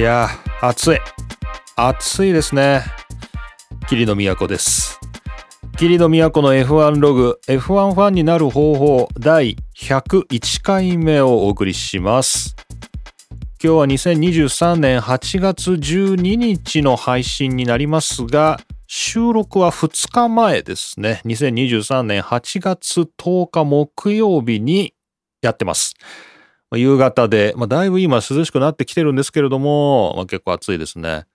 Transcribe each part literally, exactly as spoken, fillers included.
いやー、暑い暑いですね。霧の都です。霧の都の エフワン ログ エフワン ファンになる方法だいひゃくいちかいめをお送りします。今日はにせんにじゅうさんねんはちがつじゅうににちの配信になりますが、収録はふつかまえですね。にせんにじゅうさんねんはちがつとおか木曜日にやってます。夕方で、まあ、だいぶ今涼しくなってきてるんですけれども、まあ、結構暑いですね。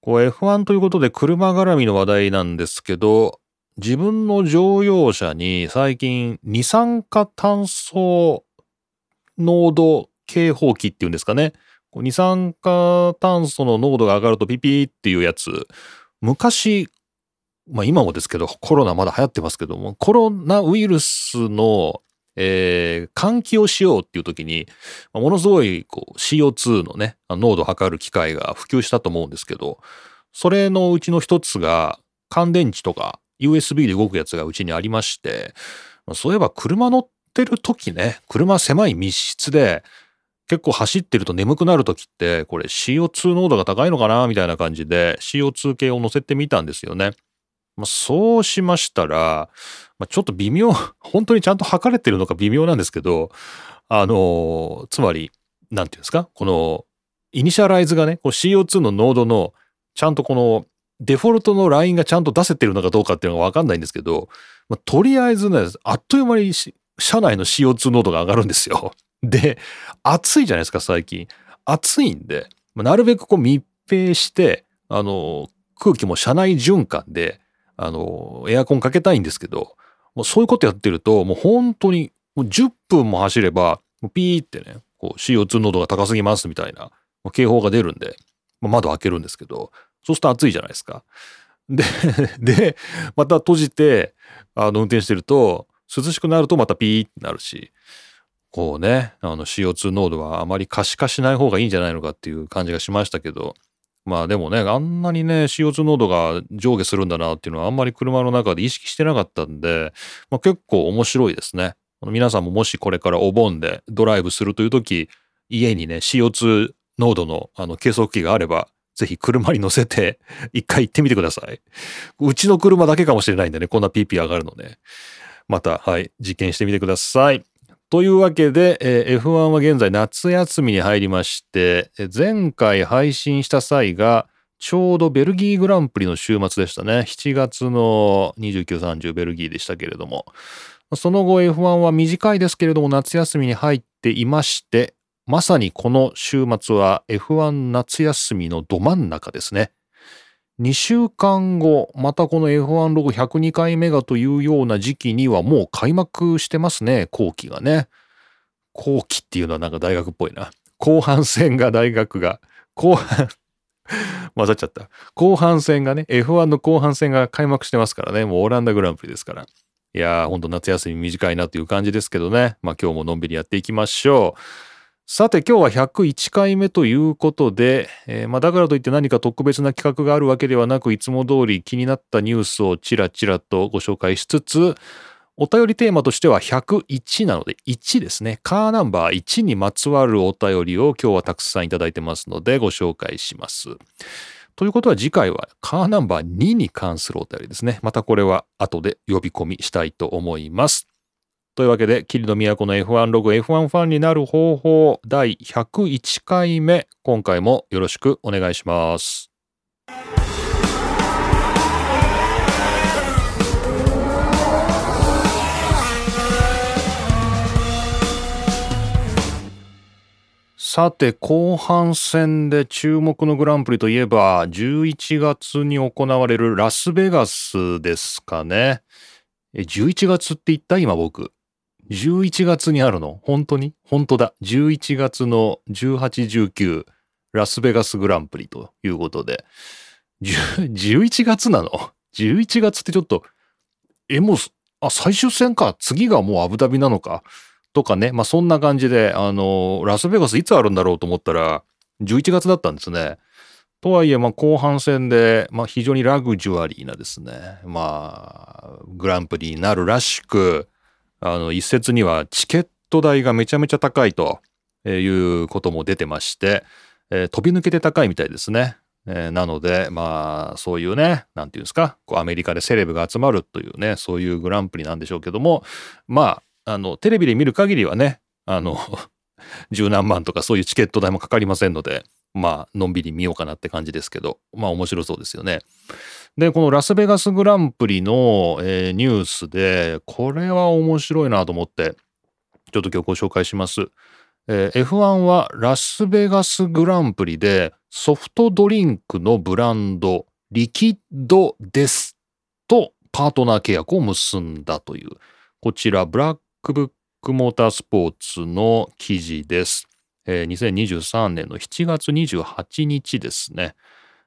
こう エフワン ということで車絡みの話題なんですけど、自分の乗用車に最近二酸化炭素濃度警報器っていうんですかね、こう二酸化炭素の濃度が上がるとピピーっていうやつ、昔、まあ今もですけど、コロナまだ流行ってますけども、コロナウイルスのえー、換気をしようっていう時に、ものすごいこう シーオーツー のね、濃度を測る機械が普及したと思うんですけど、それのうちの一つが乾電池とか ユーエスビー で動くやつがうちにありまして、そういえば車乗ってる時ね、車狭い密室で結構走ってると眠くなる時って、これ シーオーツー 濃度が高いのかなみたいな感じで シーオーツー 計を乗せてみたんですよね。まあ、そうしましたら、まあ、ちょっと微妙、本当にちゃんと測れてるのか微妙なんですけど、あの、つまり、なんていうんですか、この、イニシャライズがね、シーオーツー の濃度の、ちゃんとこの、デフォルトのラインがちゃんと出せてるのかどうかっていうのがわかんないんですけど、まあ、とりあえずね、あっという間に車内の シーオーツー 濃度が上がるんですよ。で、暑いじゃないですか、最近。暑いんで、まあ、なるべくこう密閉して、あの、空気も車内循環で、あのエアコンかけたいんですけど、もうそういうことやってると、もう本当にもうじゅっぷんも走ればもうピーってね、こう シーオーツー 濃度が高すぎますみたいな警報が出るんで、まあ、窓開けるんですけど、そうすると暑いじゃないですか。ででまた閉じてあの運転してると涼しくなるとまたピーってなるし、こうね、あの シーオーツー 濃度はあまり可視化しない方がいいんじゃないのかっていう感じがしましたけど。まあでもね、あんなにね シーオーツー 濃度が上下するんだなっていうのはあんまり車の中で意識してなかったんで、まあ、結構面白いですね。皆さんももしこれからお盆でドライブするという時、家にね シーオーツー 濃度の、あの計測器があればぜひ車に乗せて一回行ってみてください。うちの車だけかもしれないんでね、こんな ピーピー 上がるのね。また、はい、実験してみてください。というわけで、えー、エフワン は現在夏休みに入りまして、前回配信した際がちょうどベルギーグランプリの週末でしたね。しちがつのにじゅうく、さんじゅうベルギーでしたけれども、その後 エフワン は短いですけれども夏休みに入っていまして、まさにこの週末は エフワン 夏休みのど真ん中ですね。にしゅうかんご、またこの エフワン ログひゃくにかいめがというような時期にはもう開幕してますね、後期がね。後期っていうのはなんか大学っぽいな。後半戦が大学が、後半、混ざっちゃった。後半戦がね、エフワン の後半戦が開幕してますからね、もうオランダグランプリですから。いやー、ほんと夏休み短いなという感じですけどね。まあ今日ものんびりやっていきましょう。さて今日はひゃくいちかいめということで、えー、まあだからといって何か特別な企画があるわけではなく、いつも通り気になったニュースをちらちらとご紹介しつつ、お便りテーマとしてはひゃくいちなのでいちですね。カーナンバーいちにまつわるお便りを今日はたくさんいただいてますのでご紹介します。ということは次回はカーナンバーにに関するお便りですね。またこれは後で呼び込みしたいと思います。というわけで霧の都の エフワン ログ エフワン ファンになる方法だいひゃくいちかいめ、今回もよろしくお願いします。さて後半戦で注目のグランプリといえばじゅういちがつに行われるラスベガスですかね。じゅういちがつって言った今僕。じゅういちがつにあるの？本当に？本当だ。じゅういちがつのじゅうはち、じゅうくラスベガスグランプリということで。じゅういちがつなの？ じゅういち 月ってちょっと、え、もう、あ、最終戦か。次がもうアブダビなのか。とかね。まあ、そんな感じで、あの、ラスベガスいつあるんだろうと思ったら、じゅういちがつだったんですね。とはいえ、まあ、後半戦で、まあ、非常にラグジュアリーなですね。まあ、グランプリになるらしく、あの、一説にはチケット代がめちゃめちゃ高いということも出てまして、えー、飛び抜けて高いみたいですね。えー、なので、まあ、そういうね、なんていうんですか、こうアメリカでセレブが集まるというね、そういうグランプリなんでしょうけども、まあ、あの、テレビで見る限りはね、あの、十何万とかそういうチケット代もかかりませんので、まあ、のんびり見ようかなって感じですけど、まあ、面白そうですよね。で、このラスベガスグランプリの、えー、ニュースで、これは面白いなと思って、ちょっと今日ご紹介します。えー、エフワン はラスベガスグランプリでソフトドリンクのブランドリキッドデスとパートナー契約を結んだという、こちらブラックブックモータースポーツの記事です。えー、にせんにじゅうさんねんのしちがつにじゅうはちにちですね。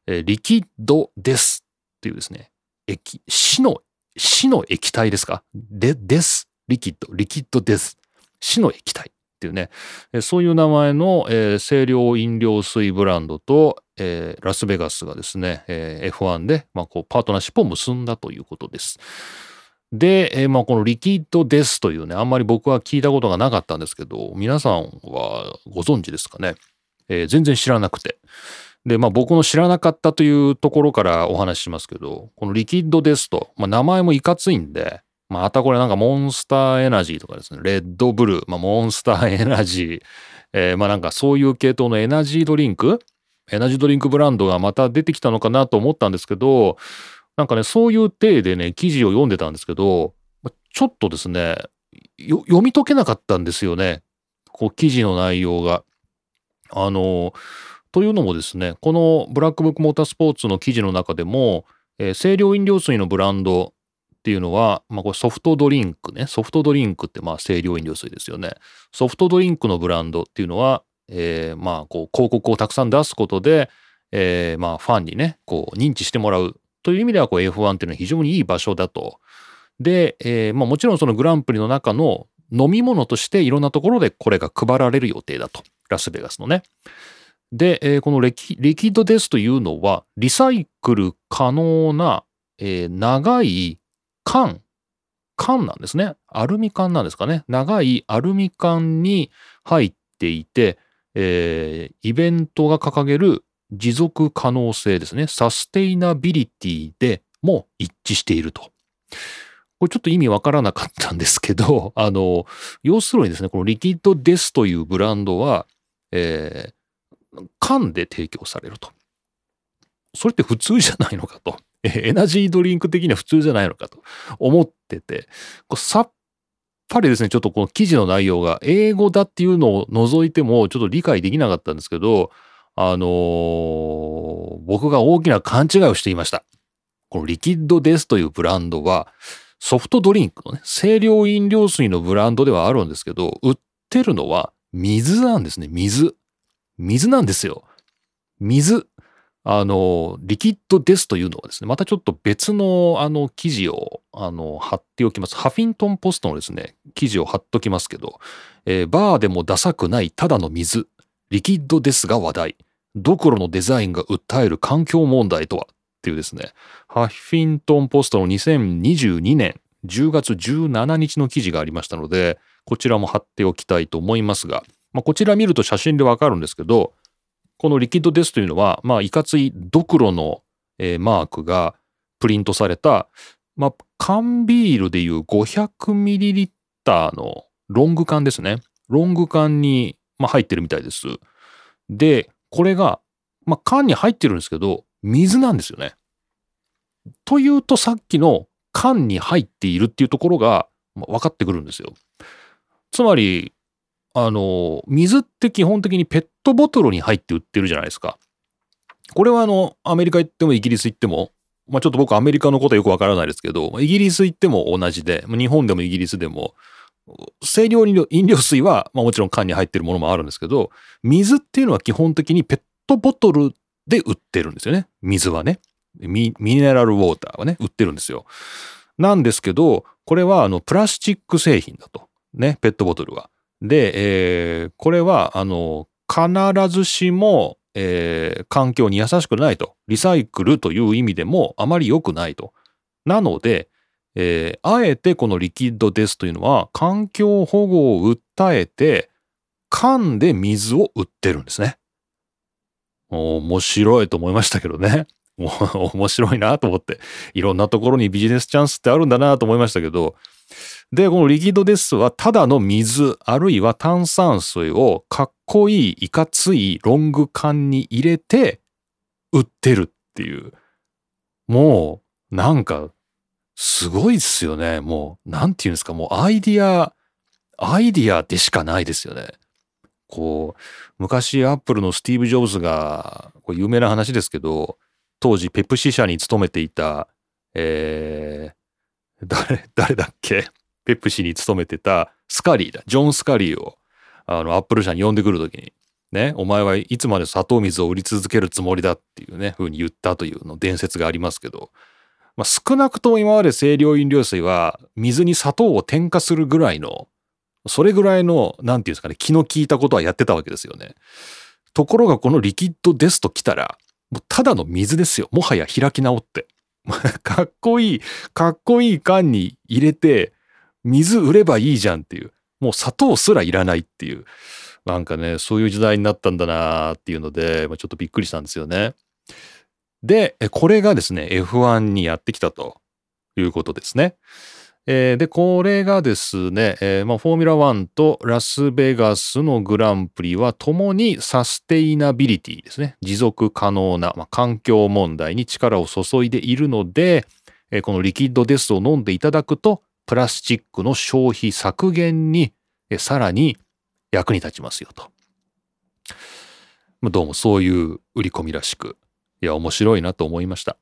えー、リキッドデスっていうですね、液、死の、死の液体ですか？で、です。リキッド、リキッドデス。死の液体っていうね、そういう名前の、えー、清涼飲料水ブランドと、えー、ラスベガスがですね、えー、エフワン で、まあ、こうパートナーシップを結んだということです。で、えーまあ、このリキッドデスというね、あんまり僕は聞いたことがなかったんですけど、皆さんはご存知ですかね。えー、全然知らなくて。で、まあ、僕の知らなかったというところからお話ししますけど、このリキッドデスと、まあ、名前もいかついんで、またこれなんかモンスターエナジーとかですね、レッドブルー、まあ、モンスターエナジー、えー、まあなんかそういう系統のエナジードリンク、エナジードリンクブランドがまた出てきたのかなと思ったんですけど、なんかね、そういう体でね、記事を読んでたんですけど、ちょっとですね、読み解けなかったんですよね、こう記事の内容が。あの、というのもですね、このブラックブックモータースポーツの記事の中でも、えー、清涼飲料水のブランド、っていうのは、まあ、これソフトドリンクね。ソフトドリンクってまあ清涼飲料水ですよね。ソフトドリンクのブランドっていうのは、えー、まあこう広告をたくさん出すことで、えー、まあファンにね、こう認知してもらうという意味ではこう エフワン っていうのは非常にいい場所だと。で、えーまあ、もちろんそのグランプリの中の飲み物としていろんなところでこれが配られる予定だと。ラスベガスのね。で、えー、このリキッドデスというのはリサイクル可能な、えー、長い缶、缶なんですね。アルミ缶なんですかね。長いアルミ缶に入っていて、えー、イベントが掲げる持続可能性ですね。サステイナビリティでも一致していると。これちょっと意味わからなかったんですけど、あの、要するにですね、このリキッドデスというブランドは、えー、缶で提供されると。それって普通じゃないのかと。エナジードリンク的には普通じゃないのかと思ってて、さっぱりですね、ちょっとこの記事の内容が英語だっていうのを除いてもちょっと理解できなかったんですけど、あのー、僕が大きな勘違いをしていました。このリキッドデスというブランドはソフトドリンクのね、清涼飲料水のブランドではあるんですけど、売ってるのは水なんですね、水。水なんですよ。水。あの、リキッドデスというのはですね、またちょっと別のあの記事をあの貼っておきます。ハフィントンポストのですね、記事を貼っときますけど、えー、バーでもダサくないただの水、リキッドデスが話題、ドクロのデザインが訴える環境問題とはっていうですね、ハフィントンポストのにせんにじゅうにねんじゅうがつじゅうしちにちの記事がありましたので、こちらも貼っておきたいと思いますが、まあ、こちら見ると写真でわかるんですけど、このリキッドデスというのは、まあ、いかついドクロの、えー、マークがプリントされた、まあ、缶ビールでいう ごひゃくミリリットル のロング缶ですね。ロング缶に、まあ、入ってるみたいです。で、これが、まあ、缶に入ってるんですけど、水なんですよね。というと、さっきの缶に入っているっていうところが、まあ、分かってくるんですよ。つまり、あの、水って基本的にペットボトルに入って売ってるじゃないですか。これはあの、アメリカ行ってもイギリス行っても、まあちょっと僕アメリカのことはよくわからないですけど、イギリス行っても同じで、日本でもイギリスでも、清涼飲料、飲料水は、まあもちろん缶に入ってるものもあるんですけど、水っていうのは基本的にペットボトルで売ってるんですよね。水はね。ミ、ミネラルウォーターはね、売ってるんですよ。なんですけど、これはあの、プラスチック製品だと。ね、ペットボトルは。で、えー、これは、あの、必ずしも、えー、環境に優しくないと。リサイクルという意味でもあまり良くないと。なので、えー、あえてこのリキッドデスというのは、環境保護を訴えて、缶で水を売ってるんですね。面白いと思いましたけどね。面白いなと思って、いろんなところにビジネスチャンスってあるんだなと思いましたけど、で、このリキッドデスはただの水あるいは炭酸水をかっこいいいかついロング缶に入れて売ってるっていう、もうなんかすごいですよね。もうなんていうんですか、もうアイディアアイディアでしかないですよね。こう昔アップルのスティーブ・ジョブズが、これ有名な話ですけど、当時ペプシ社に勤めていた、えー、誰誰だっけペプシに勤めてたスカリーだ、ジョン・スカリーをあのアップル社に呼んでくるときにね、お前はいつまで砂糖水を売り続けるつもりだっていうね風に言ったというの伝説がありますけど、まあ、少なくとも今まで清涼飲料水は水に砂糖を添加するぐらいの、それぐらいのなんていうんですかね、気の利いたことはやってたわけですよね。ところがこのリキッドですと来たら、もうただの水ですよ。もはや開き直ってかっこいいかっこいい缶に入れて水売ればいいじゃんっていう、もう砂糖すらいらないっていう、なんかね、そういう時代になったんだなーっていうので、まあ、ちょっとびっくりしたんですよね。でこれがですね エフワン にやってきたということですね。えー、でこれがですね、えーまあ、フォーミュラワンとラスベガスのグランプリはともにサステイナビリティですね、持続可能な、まあ、環境問題に力を注いでいるので、えー、このリキッドデスを飲んでいただくとプラスチックの消費削減に、えー、さらに役に立ちますよと、まあ、どうもそういう売り込みらしく、いや面白いなと思いました。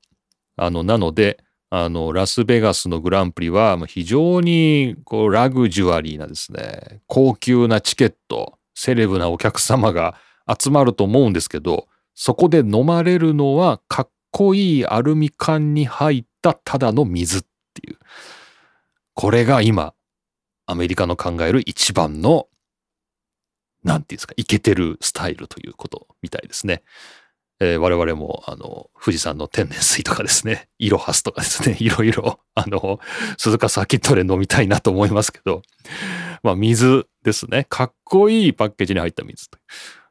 あのなのであのラスベガスのグランプリは非常にこうラグジュアリーなですね、高級なチケット、セレブなお客様が集まると思うんですけど、そこで飲まれるのはかっこいいアルミ缶に入ったただの水っていう、これが今アメリカの考える一番のなんていうんですか、イケてるスタイルということみたいですね。えー、我々もあの富士山の天然水とかですね、イロハスとかですね、いろいろあの鈴鹿サーキットで飲みたいなと思いますけど、まあ水ですね、かっこいいパッケージに入った水と。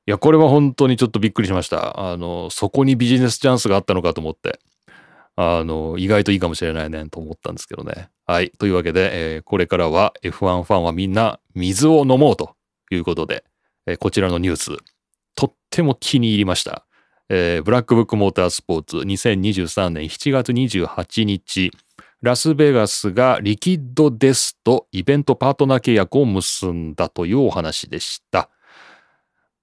いやこれは本当にちょっとびっくりしました。あのそこにビジネスチャンスがあったのかと思って、あの意外といいかもしれないねと思ったんですけどね。はい、というわけで、えー、これからは エフワン ファンはみんな水を飲もうということで、えー、こちらのニュースとっても気に入りました。えー、ブラックブックモータースポーツにせんにじゅうさんねんしちがつにじゅうはちにち、ラスベガスがリキッドデスとイベントパートナー契約を結んだというお話でした。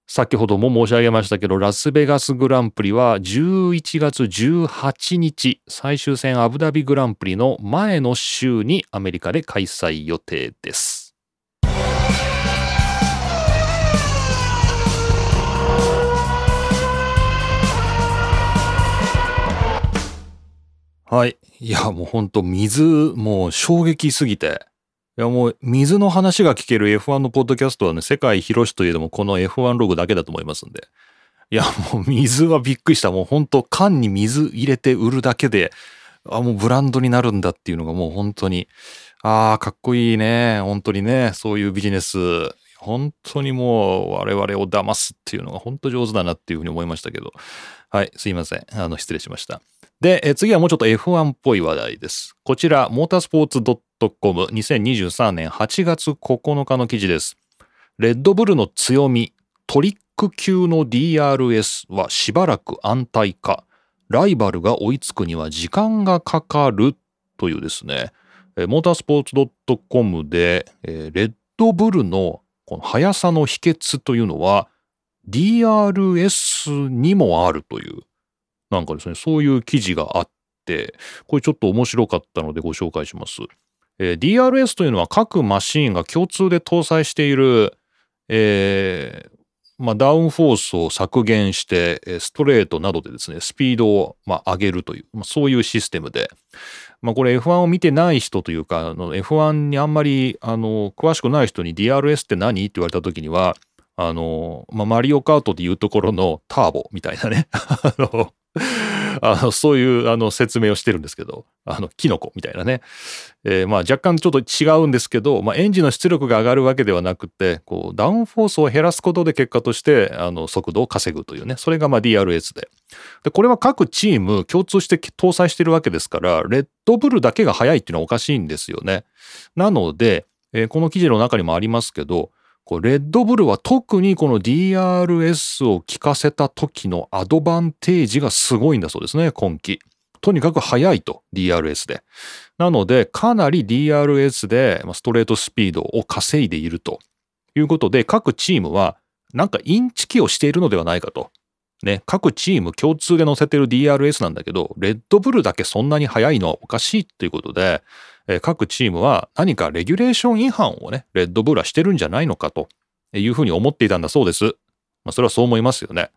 先ほども申し上げましたけど、ラスベガスグランプリはじゅういちがつじゅうはちにち、最終戦アブダビグランプリの前の週にアメリカで開催予定です。はい。いや、もうほんと水、もう衝撃すぎて。いや、もう水の話が聞ける エフワン のポッドキャストはね、世界広しといえどもこの エフワン ログだけだと思いますんで。いや、もう水はびっくりした。もうほんと缶に水入れて売るだけで、あ、もうブランドになるんだっていうのがもう本当に、ああ、かっこいいね。本当にね、そういうビジネス、本当にもう我々を騙すっていうのが本当上手だなっていうふうに思いましたけど。はい、すいません。あの、失礼しました。で、え次はもうちょっと エフワン っぽい話題です。こちら、モータースポーツドットコム にせんにじゅうさんねんはちがつここのかの記事です。レッドブルの強み、トリック級の ディーアールエス はしばらく安泰か、ライバルが追いつくには時間がかかるというですね、モータースポーツ .com で、えー、レッドブルのこの速さの秘訣というのは ディーアールエス にもあるという。なんかですね、そういう記事があって、これちょっと面白かったのでご紹介します。えー、ディーアールエス というのは各マシーンが共通で搭載している、えーまあ、ダウンフォースを削減して、ストレートなどでですね、スピードをまあ上げるという、まあ、そういうシステムで、まあ、これ エフワン を見てない人というか、あの エフワン にあんまりあの詳しくない人に ディーアールエス って何って言われた時には、あの、まあ、マリオカートでいうところのターボみたいなね、あのあのそういうあの説明をしてるんですけど、あのキノコみたいなね、えー、まあ若干ちょっと違うんですけど、まあ、エンジンの出力が上がるわけではなくて、こうダウンフォースを減らすことで結果としてあの速度を稼ぐというね、それがまあ ディーアールエス で、でこれは各チーム共通して搭載してるわけですから、レッドブルだけが速いっていうのはおかしいんですよね。なので、えー、この記事の中にもありますけど、レッドブルは特にこの ディーアールエス を効かせた時のアドバンテージがすごいんだそうですね、今季。とにかく速いと、ディーアールエス で。なので、かなり ディーアールエス でストレートスピードを稼いでいるということで、各チームはなんかインチキをしているのではないかと。ね、各チーム共通で乗せてる ディーアールエス なんだけど、レッドブルだけそんなに速いのはおかしいということで、え各チームは何かレギュレーション違反をね、レッドブルはしてるんじゃないのかというふうに思っていたんだそうです。まあ、それはそう思いますよね。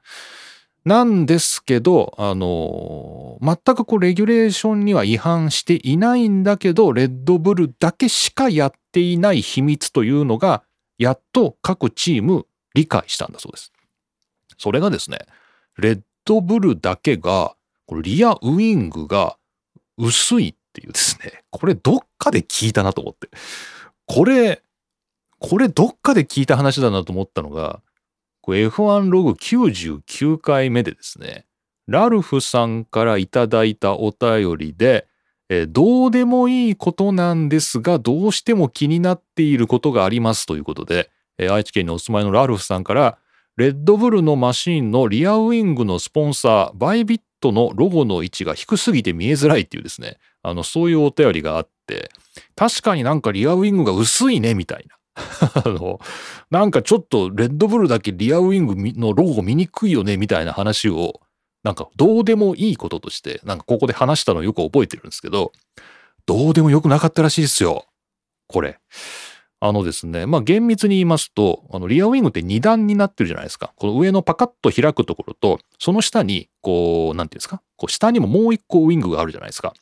なんですけど、あのー、全くこうレギュレーションには違反していないんだけど、レッドブルだけしかやっていない秘密というのが、やっと各チーム理解したんだそうです。それがですね、レッドブルだけが、これリアウイングが薄いっていうですね、これどっかで聞いたなと思って。これ、これどっかで聞いた話だなと思ったのが、エフワン ログきゅうじゅうきゅうかいめでですね、ラルフさんからいただいたお便りで、えどうでもいいことなんですが、どうしても気になっていることがありますということで、え愛知県にお住まいのラルフさんから、レッドブルのマシーンのリアウイングのスポンサー、バイビットのロゴの位置が低すぎて見えづらいっていうですね、あの、そういうお便りがあって、確かになんかリアウイングが薄いね、みたいな。あの、なんかちょっとレッドブルだけリアウイングのロゴ見にくいよね、みたいな話を、なんかどうでもいいこととして、なんかここで話したのをよく覚えてるんですけど、どうでもよくなかったらしいですよ、これ。あのですね、まあ、厳密に言いますと、あの、リアウィングってに段になってるじゃないですか。この上のパカッと開くところと、その下に、こう、なんていうんですか、こう、下にももう一個ウィングがあるじゃないですか。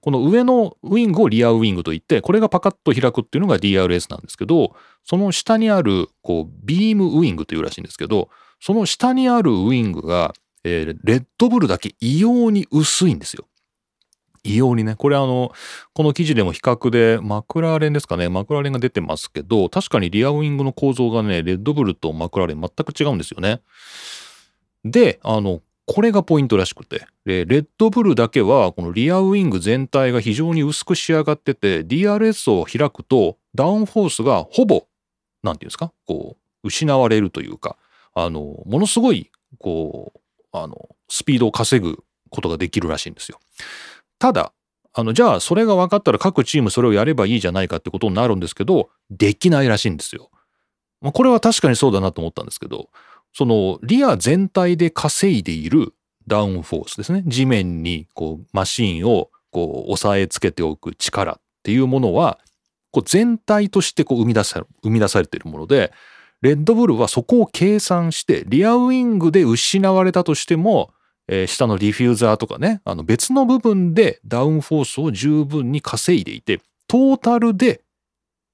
この上のウィングをリアウィングといって、これがパカッと開くっていうのが ディーアールエス なんですけど、その下にある、こう、ビームウィングというらしいんですけど、その下にあるウィングが、えー、レッドブルだけ異様に薄いんですよ。異様にね、これあの、この記事でも比較で、マクラーレンですかね、マクラーレンが出てますけど、確かにリアウイングの構造がね、レッドブルとマクラーレン全く違うんですよね。で、あの、これがポイントらしくて、レッドブルだけは、このリアウイング全体が非常に薄く仕上がってて、ディーアールエス を開くと、ダウンフォースがほぼ、なんていうんですか、こう、失われるというか、あの、ものすごい、こう、あの、スピードを稼ぐことができるらしいんですよ。ただ、あの、じゃあそれが分かったら各チームそれをやればいいじゃないかってことになるんですけど、できないらしいんですよ。まあ、これは確かにそうだなと思ったんですけど、そのリア全体で稼いでいるダウンフォースですね。地面にこうマシーンをこう押さえつけておく力っていうものは、こう全体としてこう生み出され、生み出されているもので、レッドブルはそこを計算して、リアウィングで失われたとしても、えー、下のディフューザーとかね、あの別の部分でダウンフォースを十分に稼いでいて、トータルで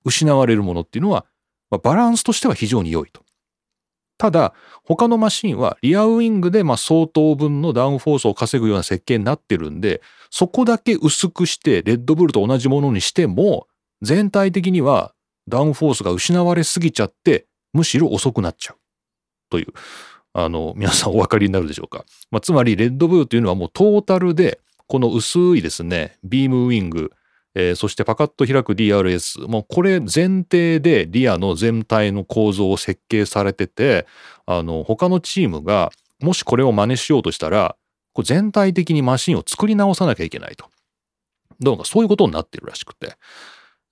失われるものっていうのは、まあ、バランスとしては非常に良いと。ただ、他のマシンはリアウィングでまあ相当分のダウンフォースを稼ぐような設計になってるんで、そこだけ薄くして、レッドブルと同じものにしても、全体的にはダウンフォースが失われすぎちゃって、むしろ遅くなっちゃう。という。あの、皆さんお分かりになるでしょうか。まあ、つまり、レッドブルというのはもうトータルで、この薄いですね、ビームウィング、えー、そしてパカッと開く ディーアールエス、もうこれ前提でリアの全体の構造を設計されてて、あの、他のチームが、もしこれを真似しようとしたら、こう全体的にマシンを作り直さなきゃいけないと。どうかそういうことになっているらしくて。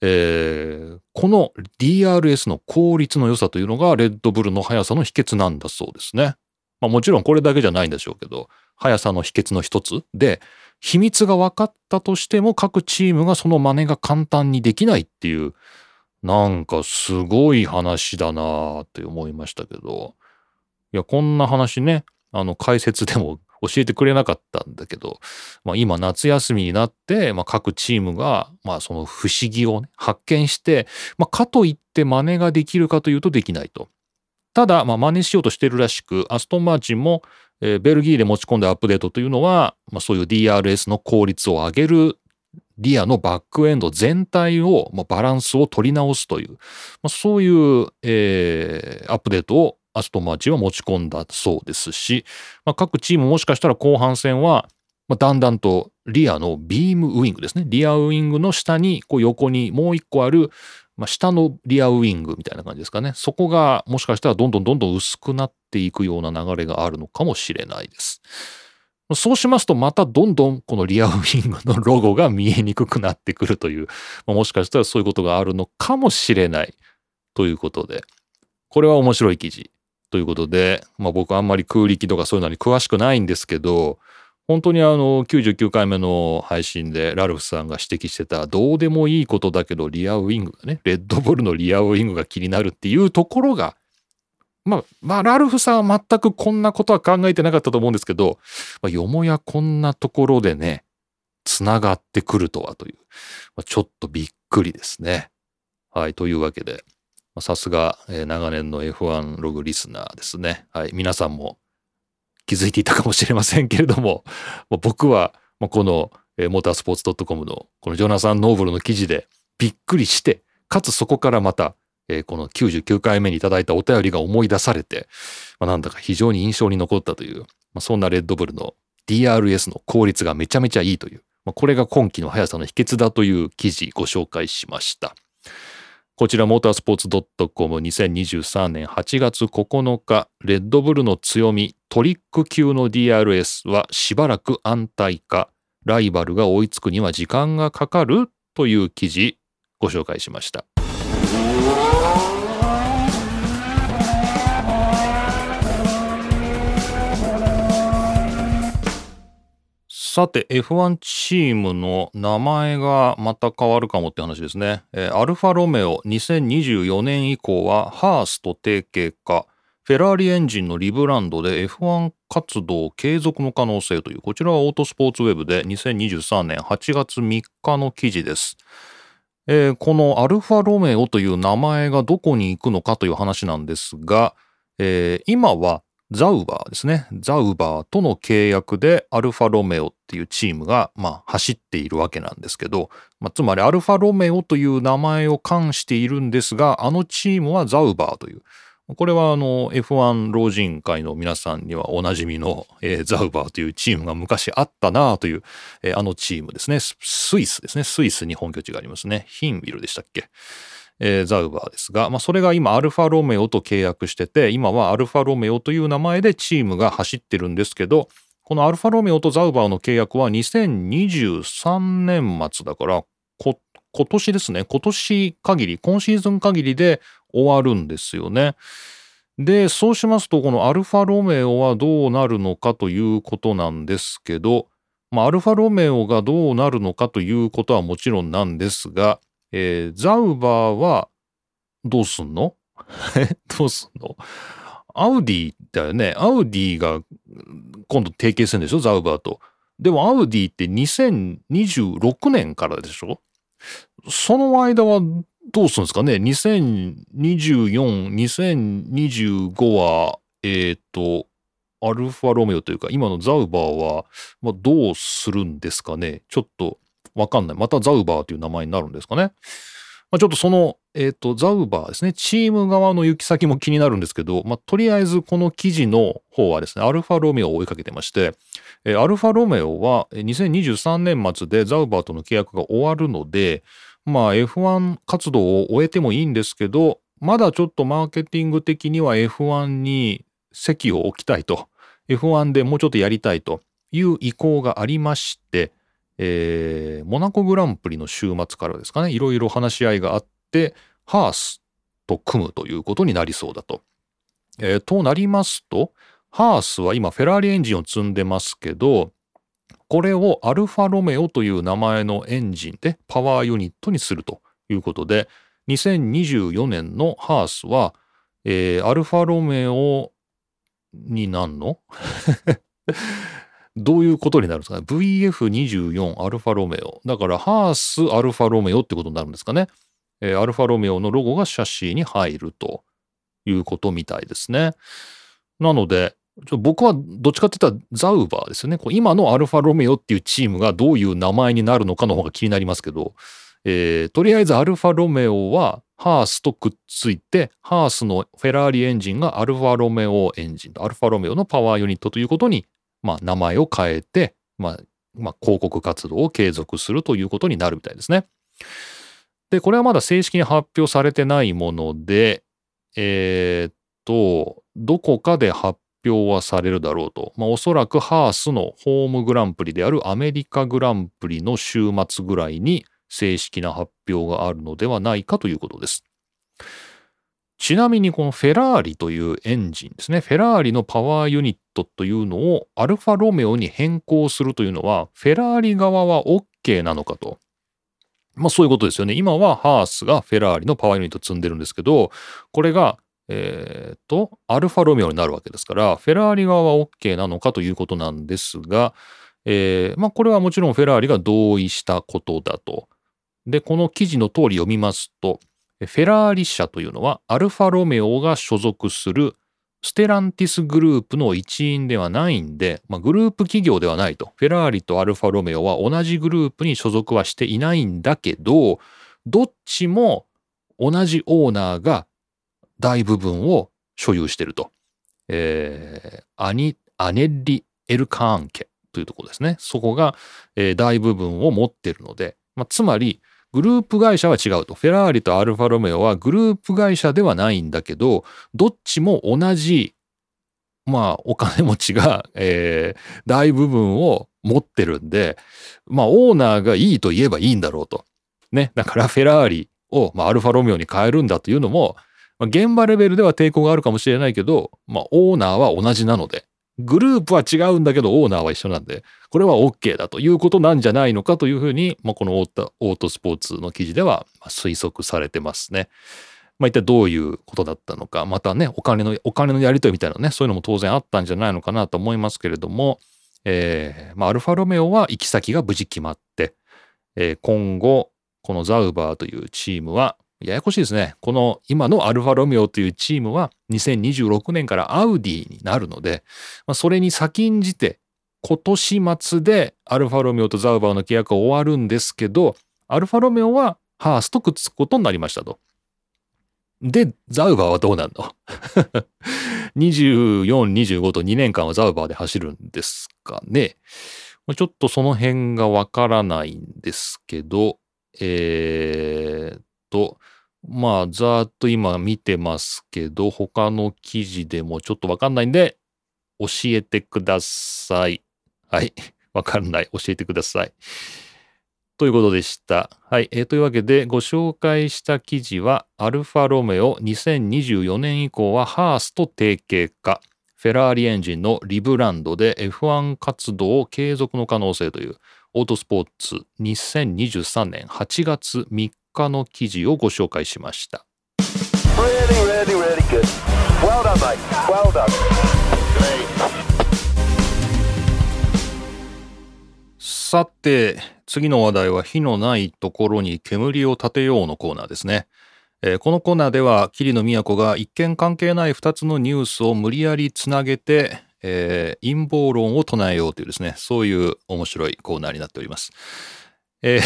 えー、この ディーアールエス の効率の良さというのがレッドブルの速さの秘訣なんだそうですね。まあ、もちろんこれだけじゃないんでしょうけど、速さの秘訣の一つで、秘密が分かったとしても各チームがその真似が簡単にできないっていう、なんかすごい話だなーって思いましたけど、いや、こんな話ね、あの解説でも教えてくれなかったんだけど、まあ、今夏休みになって、まあ、各チームが、まあ、その不思議を、ね、発見して、まあ、かといって真似ができるかというとできないと。ただ、まあ、真似しようとしているらしく、アストンマーチンも、えー、ベルギーで持ち込んだアップデートというのは、まあ、そういう ディーアールエス の効率を上げる、リアのバックエンド全体を、まあ、バランスを取り直すという、まあ、そういう、えー、アップデートをアストンマーチンは持ち込んだそうですし、まあ、各チームもしかしたら後半戦は、まあ、だんだんとリアのビームウィングですね、リアウィングの下にこう横にもう一個ある、まあ、下のリアウィングみたいな感じですかね。そこがもしかしたらどんどんどんどん薄くなっていくような流れがあるのかもしれないです。そうしますとまたどんどんこのリアウィングのロゴが見えにくくなってくるという、まあ、もしかしたらそういうことがあるのかもしれないということで、これは面白い記事ということで、まあ、僕あんまり空力とかそういうのに詳しくないんですけど、本当にあのきゅうじゅうきゅうかいめの配信でラルフさんが指摘してたどうでもいいことだけどリアウィングがね、レッドブルのリアウィングが気になるっていうところが、まあ、まあ、ラルフさんは全くこんなことは考えてなかったと思うんですけど、まあ、よもやこんなところでね、つながってくるとはという、まあ、ちょっとびっくりですね。はい、というわけで、まあ、さすが、えー、長年の エフワン ログリスナーですね。はい、皆さんも気づいていたかもしれませんけれども、まあ、僕は、まあ、この、えー、モータースポーツドットコム のこのジョナサン・ノーブルの記事でびっくりして、かつそこからまた、えー、このきゅうじゅうきゅうかいめにいただいたお便りが思い出されて、まあ、なんだか非常に印象に残ったという、まあ、そんなレッドブルの ディーアールエス の効率がめちゃめちゃいいという、まあ、これが今期の速さの秘訣だという記事ご紹介しました。こちら モータースポーツドットコムにせんにじゅうさんねんはちがつここのか、レッドブルの強み、トリック級の ディーアールエス はしばらく安泰化、ライバルが追いつくには時間がかかるという記事ご紹介しました。さて エフワン チームの名前がまた変わるかもって話ですね。えー、アルファロメオにせんにじゅうよねん以降はハースと提携化、フェラーリエンジンのリブランドで エフワン 活動継続の可能性という、こちらはオートスポーツウェブでにせんにじゅうさんねんはちがつみっかの記事です。えー、このアルファロメオという名前がどこに行くのかという話なんですが、えー、今はザウバーですね。ザウバーとの契約でアルファロメオっていうチームが、まあ、走っているわけなんですけど、まあ、つまりアルファロメオという名前を冠しているんですが、あのチームはザウバーという。これはあの エフワン 老人会の皆さんにはおなじみの、えー、ザウバーというチームが昔あったなぁという、えー、あのチームですね。スイスですね。スイスに本拠地がありますね。ヒンビルでしたっけ。えー、ザウバーですが、まあ、それが今アルファロメオと契約してて、今はアルファロメオという名前でチームが走ってるんですけど、このアルファロメオとザウバーの契約はにせんにじゅうさんねんまつだから、こ、今年ですね、今年限り、今シーズン限りで終わるんですよね。で、そうしますと、このアルファロメオはどうなるのかということなんですけど、まあ、アルファロメオがどうなるのかということはもちろんなんですが、えー、ザウバーはどうすんのどうすんのアウディだよね。アウディが今度提携戦でしょ、ザウバーと。でもアウディってにせんにじゅうろくねんからでしょ。その間はどうするんですかね。にせんにじゅうよん、にせんにじゅうごは、えっと、アルファロメオというか、今のザウバーは、まあ、どうするんですかね。ちょっとわかんない。またザウバーという名前になるんですかね。まあ、ちょっとその、えっと、ザウバーですね。チーム側の行き先も気になるんですけど、まあ、とりあえずこの記事の方はですね、アルファロメオを追いかけてまして、えー、アルファロメオはにせんにじゅうさんねんまつでザウバーとの契約が終わるので、まあ、エフワン 活動を終えてもいいんですけど、まだちょっとマーケティング的には エフワン に席を置きたいと、エフワン でもうちょっとやりたいという意向がありまして、えー、モナコグランプリの週末からですかね、いろいろ話し合いがあって、ハースと組むということになりそうだと。えー、となりますと、ハースは今フェラーリエンジンを積んでますけど、これをアルファロメオという名前のエンジンでパワーユニットにするということで、にせんにじゅうよねんのハースは、えー、アルファロメオになんのどういうことになるんですかね。ブイエフにじゅうよん アルファロメオ。だから、ハースアルファロメオってことになるんですかね。えー、アルファロメオのロゴがシャシーに入るということみたいですね。なのでちょ僕はどっちかって言ったらザウバーですよね。こう今のアルファロメオっていうチームがどういう名前になるのかの方が気になりますけど、えー、とりあえずアルファロメオはハースとくっついて、ハースのフェラーリエンジンがアルファロメオエンジンとアルファロメオのパワーユニットということに、まあ、名前を変えて、まあまあ、広告活動を継続するということになるみたいですね。でこれはまだ正式に発表されてないもので、えー、っとどこかで発表はされるだろうと、まあ、おそらくハースのホームグランプリであるアメリカグランプリの週末ぐらいに正式な発表があるのではないかということです。ちなみにこのフェラーリというエンジンですね、フェラーリのパワーユニットというのをアルファロメオに変更するというのはフェラーリ側は OK なのかと、まあそういうことですよね。今はハースがフェラーリのパワーユニット積んでるんですけど、これがえっとアルファロメオになるわけですから、フェラーリ側は OK なのかということなんですが、えーまあこれはもちろんフェラーリが同意したことだと。でこの記事の通り読みますと、フェラーリ社というのはアルファロメオが所属するステランティスグループの一員ではないんで、まあ、グループ企業ではないと。フェラーリとアルファロメオは同じグループに所属はしていないんだけど、どっちも同じオーナーが大部分を所有していると、えー、アニ、アネッリ・エルカーン家というところですね。そこが、えー、大部分を持っているので、まあ、つまりグループ会社は違うと。フェラーリとアルファロメオはグループ会社ではないんだけど、どっちも同じ、まあ、お金持ちが、えー、大部分を持ってるんで、まあ、オーナーがいいと言えばいいんだろうと。ね。だから、フェラーリを、まあ、アルファロメオに変えるんだというのも、まあ、現場レベルでは抵抗があるかもしれないけど、まあ、オーナーは同じなので。グループは違うんだけどオーナーは一緒なんで、これは OK だということなんじゃないのかというふうに、まあ、このオート、オートスポーツの記事では推測されてますね。まあ、一体どういうことだったのか、またね、お金の、お金のやり取りみたいなね、そういうのも当然あったんじゃないのかなと思いますけれども、えーまあ、アルファロメオは行き先が無事決まって、えー、今後、このザウバーというチームは、ややこしいですね。この今のアルファロメオというチームはにせんにじゅうろくねんからアウディになるので、まあ、それに先んじて今年末でアルファロメオとザウバーの契約が終わるんですけど、アルファロメオはハースとくっつくことになりましたと。で、ザウバーはどうなるのにじゅうよん、にじゅうごとにねんかんはザウバーで走るんですかね。ちょっとその辺がわからないんですけど、えーとまあざーっと今見てますけど、他の記事でもちょっとわかんないんで教えてください。はい、わかんない、教えてくださいということでした。はい、えー、というわけでご紹介した記事はアルファロメオにせんにじゅうよねん以降はハースと提携化、フェラーリエンジンのリブランドで エフワン 活動を継続の可能性というオートスポーツにせんにじゅうさんねんはちがつみっかの記事をご紹介しました。さて次の話題は、火のないところに煙を立てようのコーナーですね。えー、このコーナーでは桐野都が一見関係ないふたつのニュースを無理やりつなげて、えー、陰謀論を唱えようというですね、そういう面白いコーナーになっております。えー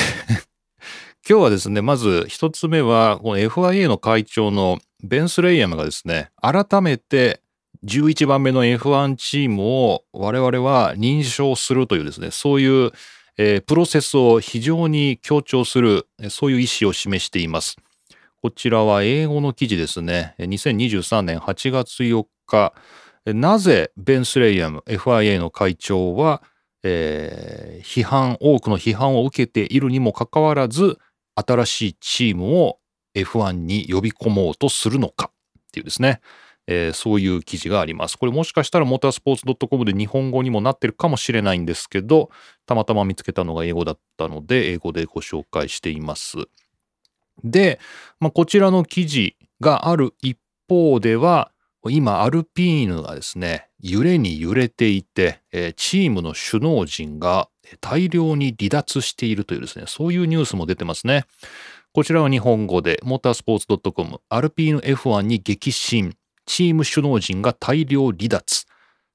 今日はですね、まず一つ目は、この エフアイエー の会長のベン・スレイヤムがですね、改めてじゅういちばんめの エフワン チームを我々は認証するというですね、そういう、えー、プロセスを非常に強調する、そういう意思を示しています。こちらは英語の記事ですね。にせんにじゅうさんねんはちがつよっか、なぜベン・スレイヤム エフアイエー の会長は、えー、批判、多くの批判を受けているにもかかわらず、新しいチームを エフワン に呼び込もうとするのかっていうですね、えー、そういう記事があります。これもしかしたら モータースポーツドットコム で日本語にもなってるかもしれないんですけど、たまたま見つけたのが英語だったので英語でご紹介しています。で、まあ、こちらの記事がある一方では、今アルピーヌがですね、揺れに揺れていて、えー、チームの首脳陣が大量に離脱しているというですね、そういうニュースも出てますね。こちらは日本語で、モータースポーツドットコム、アルピーヌ エフワン に激震、チーム首脳陣が大量離脱。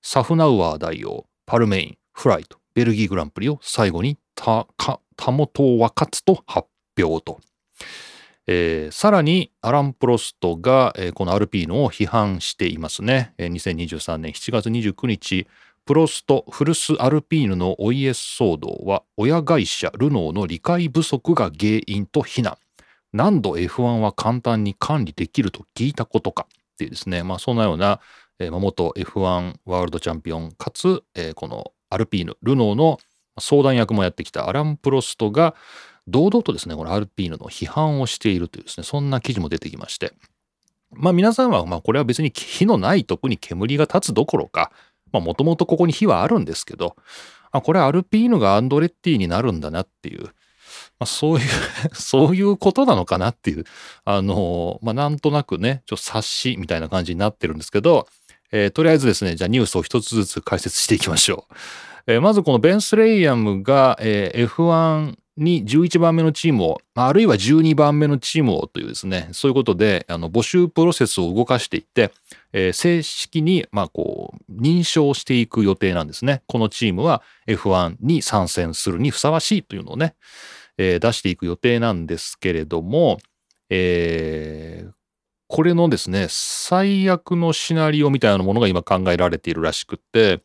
サフナウアー大王、パルメイン、フライト、ベルギーグランプリを最後にたかたもとは勝つと発表と。えー、さらにアラン・プロストが、えー、このアルピーノを批判していますね。えー、にせんにじゅうさんねんしちがつにじゅうくにち、プロスト・フルス・アルピーヌのお家騒動は親会社ルノーの理解不足が原因と非難。何度 エフワン は簡単に管理できると聞いたことかっていうですね、まあ、そんなような、えー、元 エフワン ワールドチャンピオンかつ、えー、このアルピーヌルノーの相談役もやってきたアラン・プロストが堂々とですね、このアルピーヌの批判をしているというですね、そんな記事も出てきまして、まあ、皆さんはまあこれは別に火のないとこに煙が立つどころか、もともとここに火はあるんですけど、あ、これアルピーヌがアンドレッティになるんだなっていう、まあ、そういうそういうことなのかなっていう、あのーまあ、なんとなくねちょっと察しみたいな感じになってるんですけど、えー、とりあえずですね、じゃあニュースを一つずつ解説していきましょう。えー、まずこのベン・スレイアムが、えー、エフワン にじゅういちばんめのチームを、あるいはじゅうにばんめのチームをというですね、そういうことであの募集プロセスを動かしていって、えー、正式にまあこう認証していく予定なんですね。このチームは エフワン に参戦するにふさわしいというのをね、えー、出していく予定なんですけれども、えー、これのですね、最悪のシナリオみたいなものが今考えられているらしくて、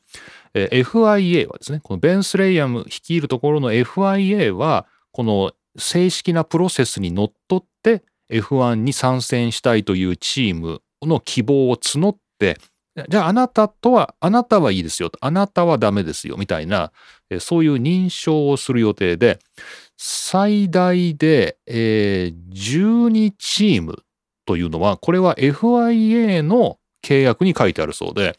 えー、エフアイエー はですね、このベン・スレイアム率いるところの エフアイエー は、この正式なプロセスにのっとって エフワン に参戦したいというチームの希望を募って、じゃああなたとは、あなたはいいですよ、あなたはダメですよみたいな、えー、そういう認証をする予定で、最大で、えー、じゅうにチームというのは、これは エフアイエー の契約に書いてあるそうで、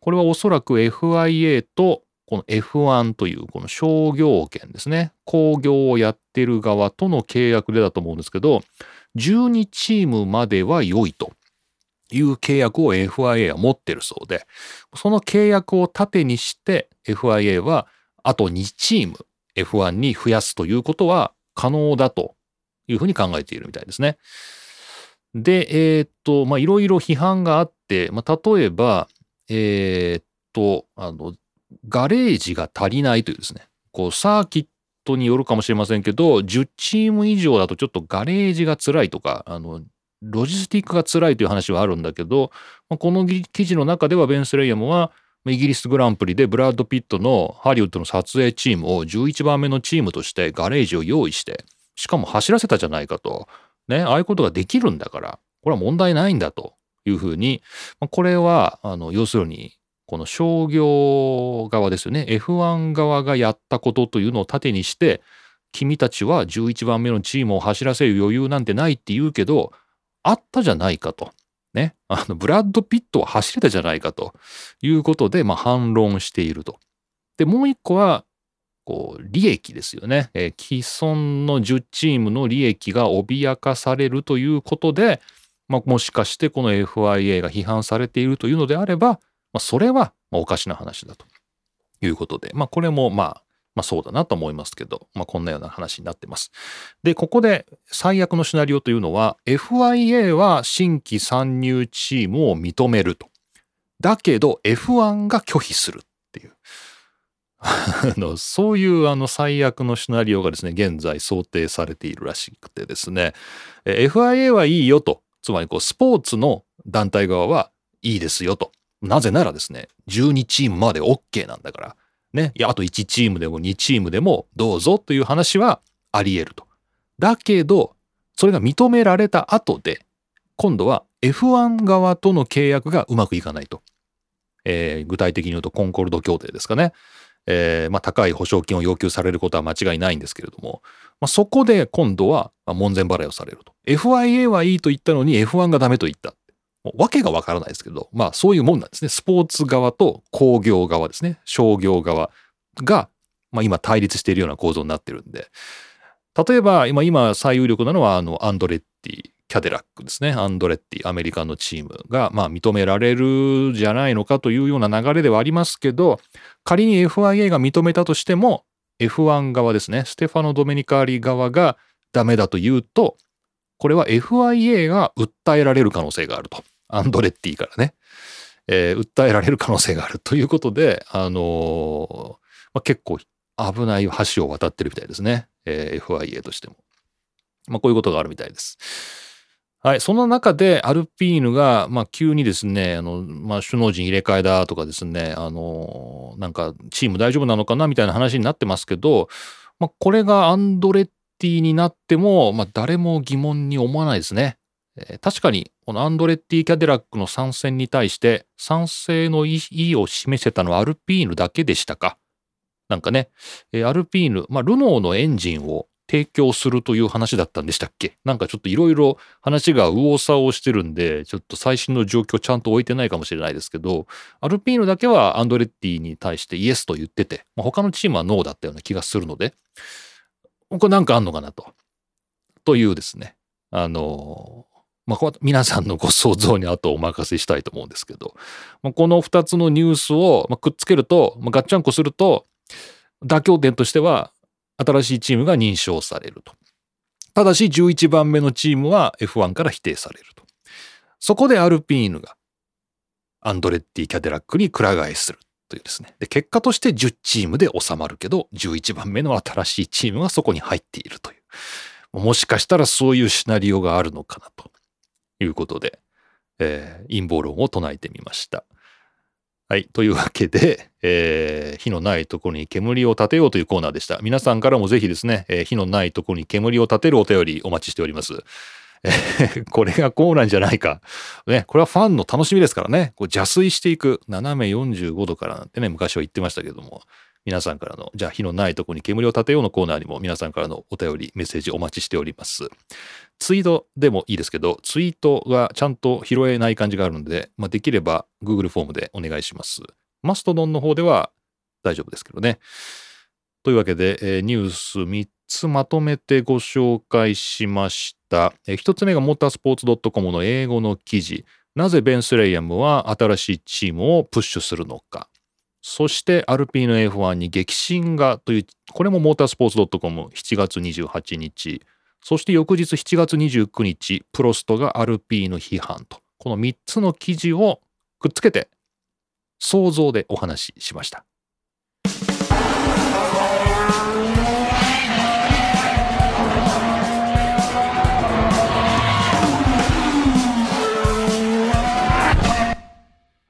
これはおそらく エフアイエー とこの エフワン というこの商業権ですね、工業をやってる側との契約でだと思うんですけど、じゅうにチームまでは良いという契約を エフアイエー は持ってるそうで、その契約を盾にして エフアイエー はあとにチーム エフワン に増やすということは可能だというふうに考えているみたいですね。で、えー、っと、まあ、いろいろ批判があって、まあ、例えば、えー、っと、あの、ガレージが足りないというですね、こう、サーキットによるかもしれませんけど、じゅうチーム以上だとちょっとガレージが辛いとか、あの、ロジスティックが辛いという話はあるんだけど、まあ、この記事の中ではベン・スレイアムは、イギリスグランプリでブラッド・ピットのハリウッドの撮影チームをじゅういちばんめのチームとしてガレージを用意して、しかも走らせたじゃないかと。ね、ああいうことができるんだから、これは問題ないんだというふうに、これは、あの、要するに、この商業側ですよね、エフワン 側がやったことというのを盾にして、君たちはじゅういちばんめのチームを走らせる余裕なんてないって言うけど、あったじゃないかと。ね、あの、ブラッド・ピットは走れたじゃないかということで、まあ、反論していると。で、もう一個は、こう利益ですよね、えー、既存のじゅうチームの利益が脅かされるということで、まあ、もしかしてこの エフアイエー が批判されているというのであれば、まあ、それはおかしな話だということで、まあ、これもまあまあそうだなと思いますけど、まあ、こんなような話になってます。で、ここで最悪のシナリオというのは、 エフアイエー は新規参入チームを認めると、だけど エフワン が拒否するっていう。そういうあの最悪のシナリオがですね、現在想定されているらしくてですね、 エフアイエー はいいよと、つまりこうスポーツの団体側はいいですよと、なぜならですね、じゅうにチームまで オーケー なんだからね、いやあといちチームでもにチームでもどうぞという話はあり得ると。だけどそれが認められた後で、今度は エフワン 側との契約がうまくいかないと、えー、具体的に言うとコンコルド協定ですかね。えーまあ、高い保証金を要求されることは間違いないんですけれども、まあ、そこで今度は門前払いをされると。 エフアイエー はいいと言ったのに エフワン がダメと言った、もう訳がわからないですけど、まあそういうもんなんですね。スポーツ側と工業側ですね、商業側が、まあ、今対立しているような構造になってるんで、例えば今今最有力なのはあのアンドレッティキャデラックですね。アンドレッティアメリカのチームが、まあ、認められるじゃないのかというような流れではありますけど、仮に エフアイエー が認めたとしても エフワン 側ですね、ステファノ・ドメニカーリ側がダメだというと、これは エフアイエー が訴えられる可能性があるとアンドレッティからね、えー、訴えられる可能性があるということで、あのーまあ、結構危ない橋を渡ってるみたいですね、えー、エフアイエー としても、まあ、こういうことがあるみたいです。はい、その中でアルピーヌが、まあ、急にですね、あの、まあ、首脳陣入れ替えだとかですね、あの、なんかチーム大丈夫なのかなみたいな話になってますけど、まあ、これがアンドレッティになっても、まあ、誰も疑問に思わないですね。えー、確かに、このアンドレッティ・キャデラックの参戦に対して、賛成の意を示せたのはアルピーヌだけでしたか。なんかね、えー、アルピーヌ、まあ、ルノーのエンジンを、提供するという話だったんでしたっけ？なんかちょっといろいろ話が右往左往してるんで、ちょっと最新の状況ちゃんと置いてないかもしれないですけど、アルピーノだけはアンドレッティに対してイエスと言ってて、まあ、他のチームはノーだったような気がするので、これなんかあんのかなと。というですね、あの、まあ、これは皆さんのご想像にあとお任せしたいと思うんですけど、まあ、このふたつのニュースをくっつけると、まあ、ガッチャンコすると、妥協点としては、新しいチームが認証されると。ただしじゅういちばんめのチームは エフワン から否定されると。そこでアルピーヌがアンドレッティ・キャデラックにくら替えするというですね。で、結果としてじゅっチームで収まるけど、じゅういちばんめの新しいチームはそこに入っているという。もしかしたらそういうシナリオがあるのかなということで、えー、陰謀論を唱えてみました。はい。というわけで、えー、火のないところに煙を立てようというコーナーでした。皆さんからもぜひですね、えー、火のないところに煙を立てるお便りお待ちしております。えー、これがこうなんじゃないか。ね、これはファンの楽しみですからね。こう邪推していく。斜めよんじゅうごどからなんてね、昔は言ってましたけども、皆さんからの、じゃあ火のないところに煙を立てようのコーナーにも皆さんからのお便り、メッセージお待ちしております。ツイートでもいいですけど、ツイートがちゃんと拾えない感じがあるので、まあ、できれば Google フォームでお願いします。マストドンの方では大丈夫ですけどね。というわけで、えー、ニュースみっつまとめてご紹介しました。えー、ひとつめが モータースポーツドットコム の英語の記事。なぜベン・スレイアムは新しいチームをプッシュするのか。そしてアルピーヌ エフワン に激震がという、これも モータースポーツドットコム しちがつにじゅうはちにち。そして翌日しちがつにじゅうくにち、プロストがアルピーヌ批判と、このみっつの記事をくっつけて、想像でお話ししました。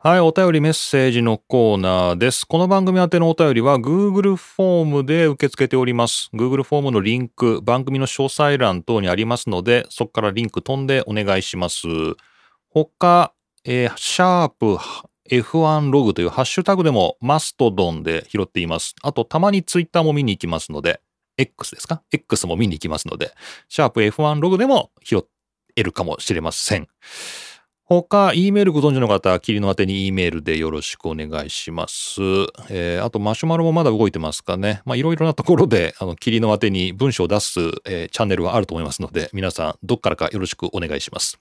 はい、お便りメッセージのコーナーです。この番組宛てのお便りは Google フォームで受け付けております。Google フォームのリンク、番組の詳細欄等にありますので、そこからリンク飛んでお願いします。他、えー、シャープ エフワン ログというハッシュタグでもマストドンで拾っています。あと、たまにツイッターも見に行きますので、X ですか？ X も見に行きますので、シャープ エフワン ログでも拾えるかもしれません。他、E メールご存知の方、キリの宛てに E メールでよろしくお願いします。えー、あと、マシュマロもまだ動いてますかね。まあ、いろいろなところで、あの、キリの宛てに文章を出す、えー、チャンネルはあると思いますので、皆さん、どっからかよろしくお願いします。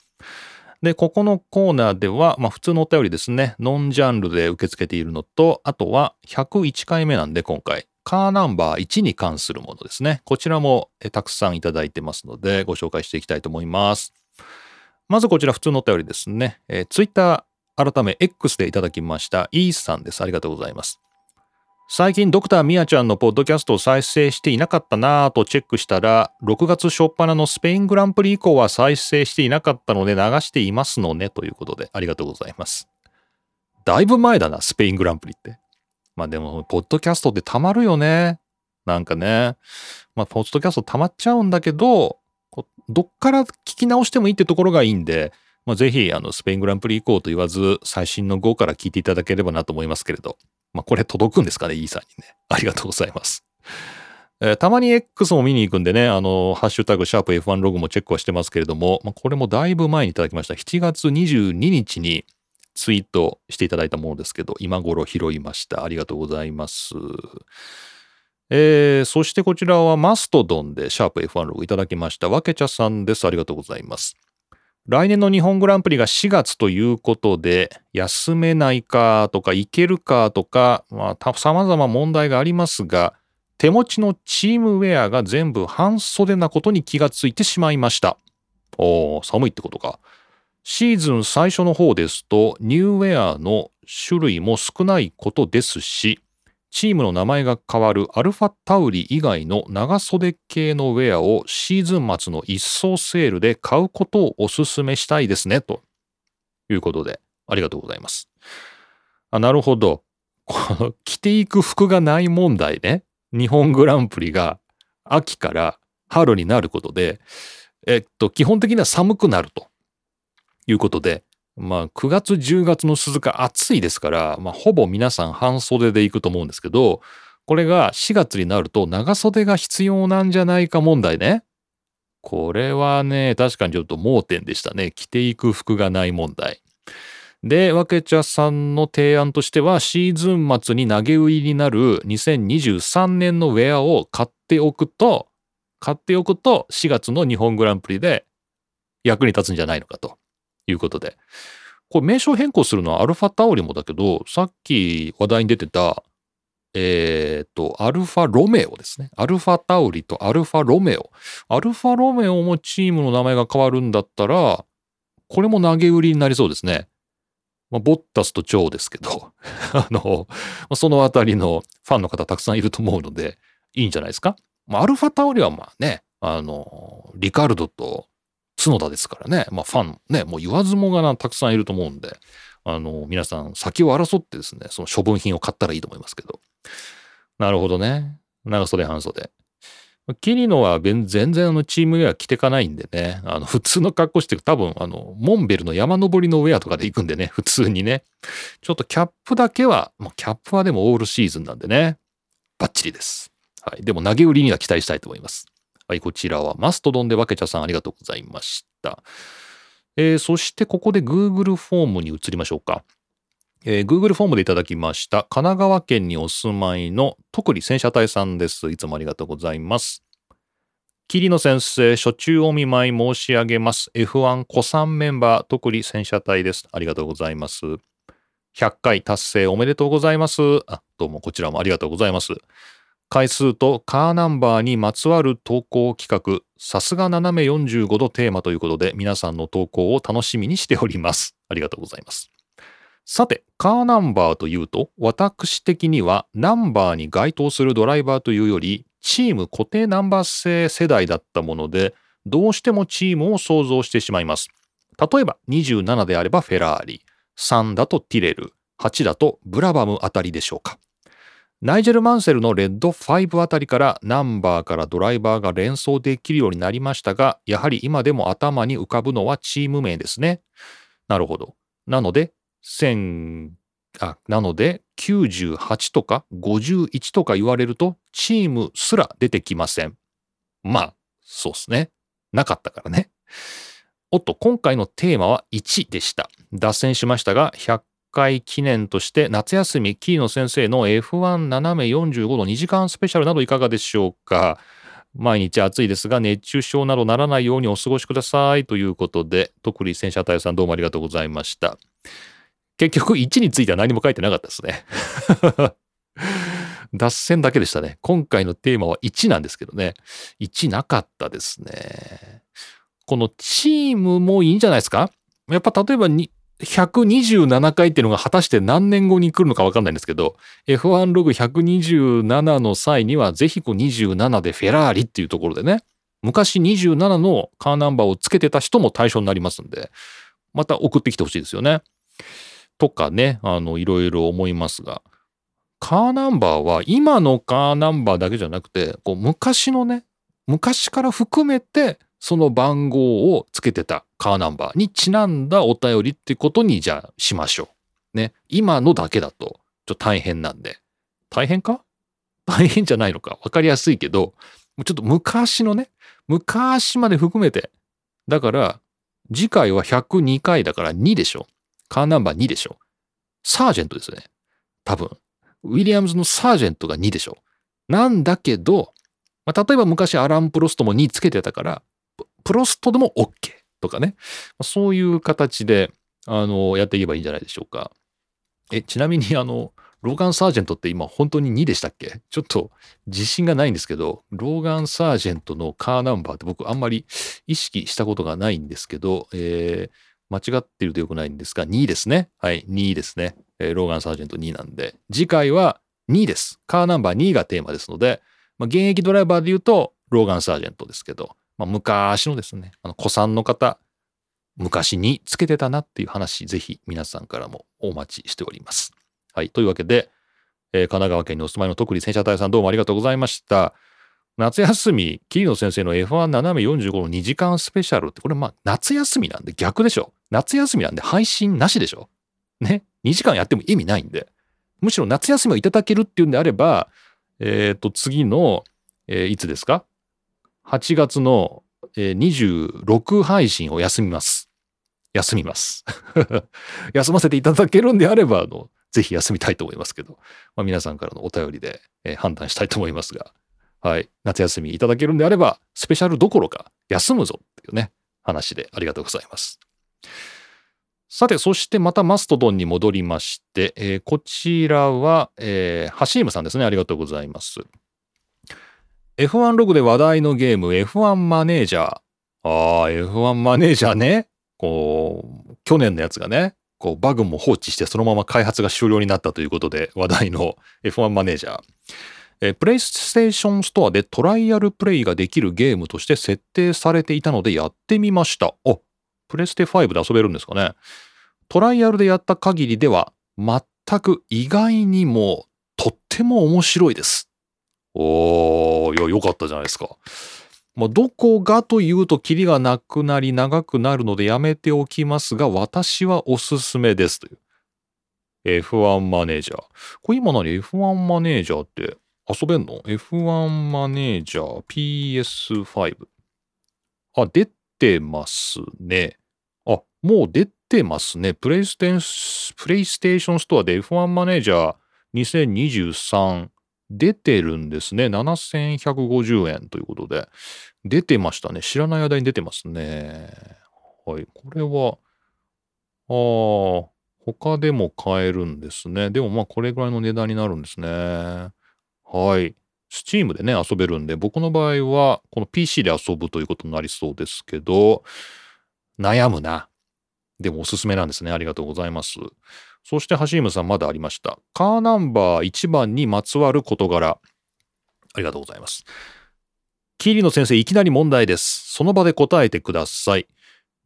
で、ここのコーナーでは、まあ、普通のお便りですね、ノンジャンルで受け付けているのと、あとは、ひゃくいっかいめなんで、今回、カーナンバーいちに関するものですね。こちらも、えー、たくさんいただいてますので、ご紹介していきたいと思います。まずこちら普通のお便りですね。えー、ツイッター改め X でいただきました E さんです。ありがとうございます。最近ドクターミヤちゃんのポッドキャストを再生していなかったなぁとチェックしたら、ろくがつ初っ端のスペイングランプリ以降は再生していなかったので流していますのねということでありがとうございます。だいぶ前だな、スペイングランプリって。まあでも、ポッドキャストってたまるよね。なんかね。まあ、ポッドキャストたまっちゃうんだけど、どっから聞き直してもいいってところがいいんで、まあ、ぜひあのスペイングランプリ以降と言わず最新のごから聞いていただければなと思いますけれど、まあ、これ届くんですかね、イーさんにね。ありがとうございます。えー、たまに X も見に行くんでね、あのハッシュタグシャープ エフワン ログもチェックはしてますけれども、まあ、これもだいぶ前にいただきました。しちがつにじゅうににちにツイートしていただいたものですけど、今頃拾いました。ありがとうございます。えー、そしてこちらはマストドンでシャープ エフワン ログいただきましたわけちゃさんです。ありがとうございます。来年の日本グランプリがしがつということで、休めないかとか行けるかとか、まあ、様々問題がありますが、手持ちのチームウェアが全部半袖なことに気がついてしまいました。おー、寒いってことか。シーズン最初の方ですとニューウェアの種類も少ないことですし、チームの名前が変わるアルファタウリ以外の長袖系のウェアをシーズン末の一掃セールで買うことをお勧めしたいですね、ということでありがとうございます。あ、なるほど。この着ていく服がない問題ね。日本グランプリが秋から春になることで、えっと基本的には寒くなるということで、まあ、くがつじゅうがつの鈴鹿暑いですから、まあ、ほぼ皆さん半袖で行くと思うんですけど、これがしがつになると長袖が必要なんじゃないか問題ね。これはね、確かにちょっと盲点でしたね。着ていく服がない問題。で、わけちゃさんの提案としては、シーズン末に投げ売りになるにせんにじゅうさんねんのウェアを買っておくと、買っておくとしがつの日本グランプリで役に立つんじゃないのかと。いうことで、これ名称変更するのはアルファタオリもだけど、さっき話題に出てたえっとアルファロメオですね。アルファタオリとアルファロメオ、アルファロメオもチームの名前が変わるんだったら、これも投げ売りになりそうですね。まあ、ボッタスとチョウですけどあのそのあたりのファンの方たくさんいると思うのでいいんじゃないですか。まあ、アルファタオリはまあね、あのリカルドと角田ですからね、まあ、ファンね、もう言わずもがなたくさんいると思うんで、あの皆さん先を争ってですね、その処分品を買ったらいいと思いますけど。なるほどね。長袖半袖。キリノは全然あのチームウェア着てかないんでね、あの普通の格好して、多分あのモンベルの山登りのウェアとかで行くんでね、普通にね。ちょっとキャップだけは、まあ、キャップはでもオールシーズンなんでね、バッチリです。はい、でも投げ売りには期待したいと思います。はい、こちらはマストドンでわけちゃさんありがとうございました。えー、そしてここで Google フォームに移りましょうか。えー、Google フォームでいただきました神奈川県にお住まいの徳利戦車隊さんです。いつもありがとうございます。桐野先生、初中お見舞い申し上げます。エフワン 古参メンバー徳利戦車隊です。ありがとうございます。ひゃっかい達成おめでとうございます。あ、どうもこちらもありがとうございます。回数とカーナンバーにまつわる投稿企画、さすが斜めよんじゅうご度テーマということで、皆さんの投稿を楽しみにしております。ありがとうございます。さて、カーナンバーというと、私的にはナンバーに該当するドライバーというより、チーム固定ナンバー制世代だったもので、どうしてもチームを想像してしまいます。例えばにじゅうななであればフェラーリ、さんだとティレル、はちだとブラバムあたりでしょうか。ナイジェル・マンセルのレッドファイブあたりからナンバーからドライバーが連想できるようになりましたが、やはり今でも頭に浮かぶのはチーム名ですね。なるほど。なので、せん、あ、なのできゅうじゅうはちとかごじゅういちとか言われるとチームすら出てきません。まあ、そうですね。なかったからね。おっと、今回のテーマはいちでした。脱線しましたが、ひゃっかい記念として夏休み桐野先生の エフワン 斜めよんじゅうご度にじかんスペシャルなどいかがでしょうか。毎日暑いですが熱中症などならないようにお過ごしくださいということで、徳利戦車隊さんどうもありがとうございました。結局いちについては何も書いてなかったですね脱線だけでしたね。今回のテーマはいちなんですけどね、いちなかったですね。このチームもいいんじゃないですか。やっぱ例えばにひゃくにじゅうななかいっていうのが果たして何年後に来るのか分かんないんですけど、 エフワン ログひゃくにじゅうななの際にはぜひこうにじゅうななでフェラーリっていうところでね、昔にじゅうななのカーナンバーをつけてた人も対象になりますんで、また送ってきてほしいですよね。とかね、あのいろいろ思いますが、カーナンバーは今のカーナンバーだけじゃなくて、こう昔のね、昔から含めてその番号をつけてたカーナンバーにちなんだお便りってことにじゃあしましょう。ね。今のだけだとちょっと大変なんで。大変か？大変じゃないのか。わかりやすいけど、ちょっと昔のね、昔まで含めて。だから、次回はひゃくにかいだからにでしょ。カーナンバーにでしょ。サージェントですよね。多分。ウィリアムズのサージェントがにでしょ。なんだけど、まあ、例えば昔アラン・プロストもにつけてたから、プロストでも OK とかね。そういう形で、あの、やっていけばいいんじゃないでしょうか。え、ちなみに、あの、ローガン・サージェントって今本当ににでしたっけ？ちょっと自信がないんですけど、ローガン・サージェントのカーナンバーって僕あんまり意識したことがないんですけど、えー、間違っているとよくないんですが、にいですね。はい、にいですね。えー、ローガン・サージェントにいなんで、次回はにいです。カーナンバーにがテーマですので、まあ、現役ドライバーで言うと、ローガン・サージェントですけど、まあ、昔のですね、あの、古参の方、昔につけてたなっていう話、ぜひ皆さんからもお待ちしております。はい、というわけで、えー、神奈川県にお住まいの徳利戦車隊さん、どうもありがとうございました。夏休み、桐野先生の エフワン 斜めよんじゅうごのにじかんスペシャルって、これまあ夏休みなんで逆でしょ。夏休みなんで配信なしでしょ。ね。にじかんやっても意味ないんで。むしろ夏休みをいただけるっていうんであれば、えっと、次の、えー、いつですか ?はちがつのにじゅうろく配信を休みます。休みます。休ませていただけるんであれば、あの、ぜひ休みたいと思いますけど、まあ、皆さんからのお便りで、えー、判断したいと思いますが。はい、夏休みいただけるんであれば、スペシャルどころか休むぞっていうね、話でありがとうございます。さて、そしてまたマストドンに戻りまして、えー、こちらは、えー、ハシームさんですね。ありがとうございます。エフワン ログで話題のゲーム、エフワン マネージャー。ああ、エフワン マネージャーね。こう、去年のやつがね、こうバグも放置してそのまま開発が終了になったということで話題の エフワン マネージャー。プレイステーションストアでトライアルプレイができるゲームとして設定されていたのでやってみました。あ、プレステファイブで遊べるんですかね。トライアルでやった限りでは全く意外にもとっても面白いです。おー、いや、よかったじゃないですか。まあ、どこがというとキリがなくなり長くなるのでやめておきますが、私はおすすめですという。エフワン マネージャー。これ今何 ?エフワン マネージャーって。遊べんの ?エフワン マネージャー ピーエスファイブ。あ、出てますね。あ、もう出てますね。プレイステー、プレイステーションストアで エフワン マネージャーにせんにじゅうさん出てるんですね。ななせんひゃくごじゅうえんということで。出てましたね。知らない間に出てますね。はい。これは、ああ、他でも買えるんですね。でもまあこれぐらいの値段になるんですね。はい。Steam でね、遊べるんで、僕の場合は、この ピーシー で遊ぶということになりそうですけど、悩むな。でもおすすめなんですね。ありがとうございます。そして、ハシームさん、まだありました。カーナンバーいちばんにまつわる事柄。ありがとうございます。桐野先生、いきなり問題です。その場で答えてください。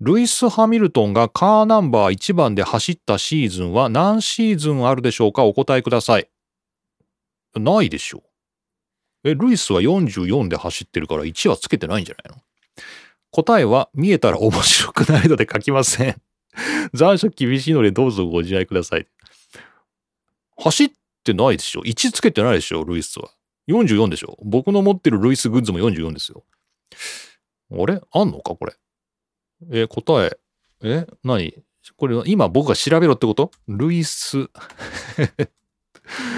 ルイス・ハミルトンがカーナンバーいちばんで走ったシーズンは何シーズンあるでしょうか？お答えください。ないでしょ。え、ルイスはよんじゅうよんで走ってるからいちはつけてないんじゃないの？答えは見えたら面白くないので書きません。残暑厳しいのでどうぞご自愛ください。走ってないでしょ。いちつけてないでしょ、ルイスは。よんじゅうよんでしょ。僕の持ってるルイスグッズもよんじゅうよんですよ。あれあんのかこれ。え、答え。え、何これ今僕が調べろってこと？ルイス。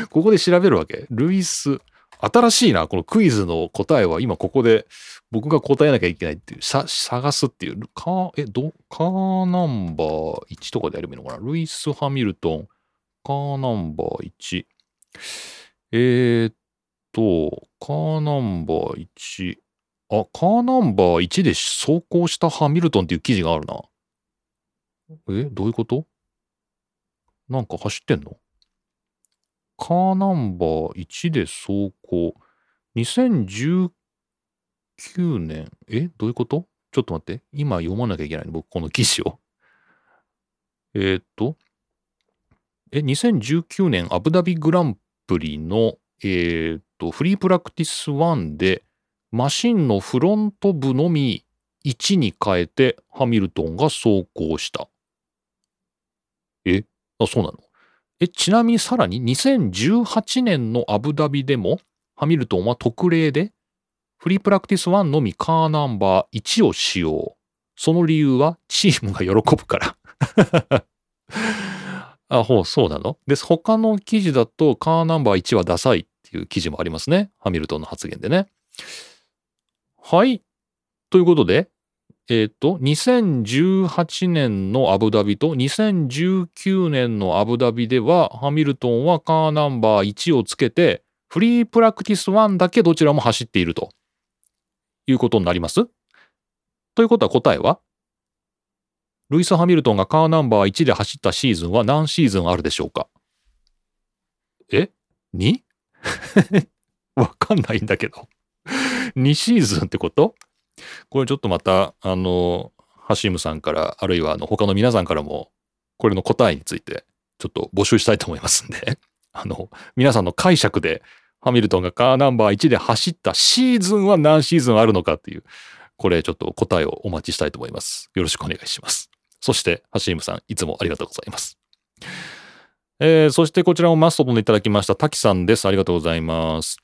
ここで調べるわけ？ルイス。新しいな。このクイズの答えは今ここで僕が答えなきゃいけないっていう、さ、探すっていう。カー、え、ど、カーナンバーいちとかでやればいいのかな？ルイス・ハミルトン、カーナンバーいち。えーっと、カーナンバーいち。あ、カーナンバーいちで走行したハミルトンっていう記事があるな。え、どういうこと？なんか走ってんの？カーナンバーいちで走行。にせんじゅうきゅうねん。え？どういうこと？ちょっと待って。今読まなきゃいけないの。僕、この記事を。えー、っと。え、にせんじゅうきゅうねんアブダビグランプリの、えー、っと、フリープラクティスいちで、マシンのフロント部のみいちに変えて、ハミルトンが走行した。え？あ、そうなの？え、ちなみにさらににせんじゅうはちねんのアブダビでもハミルトンは特例でフリープラクティスいちのみカーナンバーいちを使用。その理由はチームが喜ぶから。あ、ほう、そうなの？で、他の記事だとカーナンバーいちはダサいっていう記事もありますね。ハミルトンの発言でね。はい。ということで、えっと、にせんじゅうはちねんのアブダビとにせんじゅうきゅうねんのアブダビでは、ハミルトンはカーナンバーいちをつけて、フリープラクティスいちだけどちらも走っているということになります。ということは答えはルイス・ハミルトンがカーナンバーいちで走ったシーズンは何シーズンあるでしょうか？え ?に? わかんないんだけど。にシーズンってこと？これちょっとまた、あの、ハシムさんから、あるいはあの他の皆さんからも、これの答えについて、ちょっと募集したいと思いますんで、あの、皆さんの解釈で、ハミルトンがカーナンバーいちで走ったシーズンは何シーズンあるのかっていう、これちょっと答えをお待ちしたいと思います。よろしくお願いします。そして、ハシムさん、いつもありがとうございます。えー、そしてこちらもマスト飛んでいただきました、滝さんです。ありがとうございます。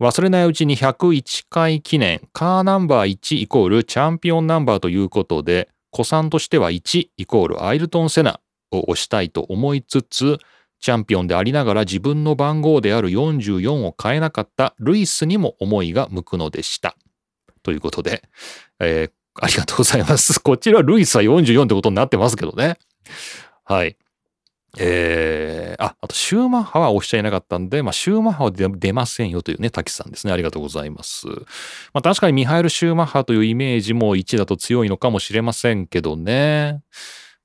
忘れないうちにひゃくいっかい記念、カーナンバーいちイコールチャンピオンナンバーということで、古参としてはいちイコールアイルトン・セナを推したいと思いつつ、チャンピオンでありながら自分の番号であるよんじゅうよんを変えなかったルイスにも思いが向くのでした。ということで、えー、ありがとうございます。こちらルイスはよんじゅうよんってことになってますけどね。はい。えー、あ、あとシューマッハは押しちゃいなかったんで、まあ、シューマッハは出ませんよというね、滝さんですね。ありがとうございます。まあ、確かにミハエル・シューマッハというイメージもいちだと強いのかもしれませんけどね。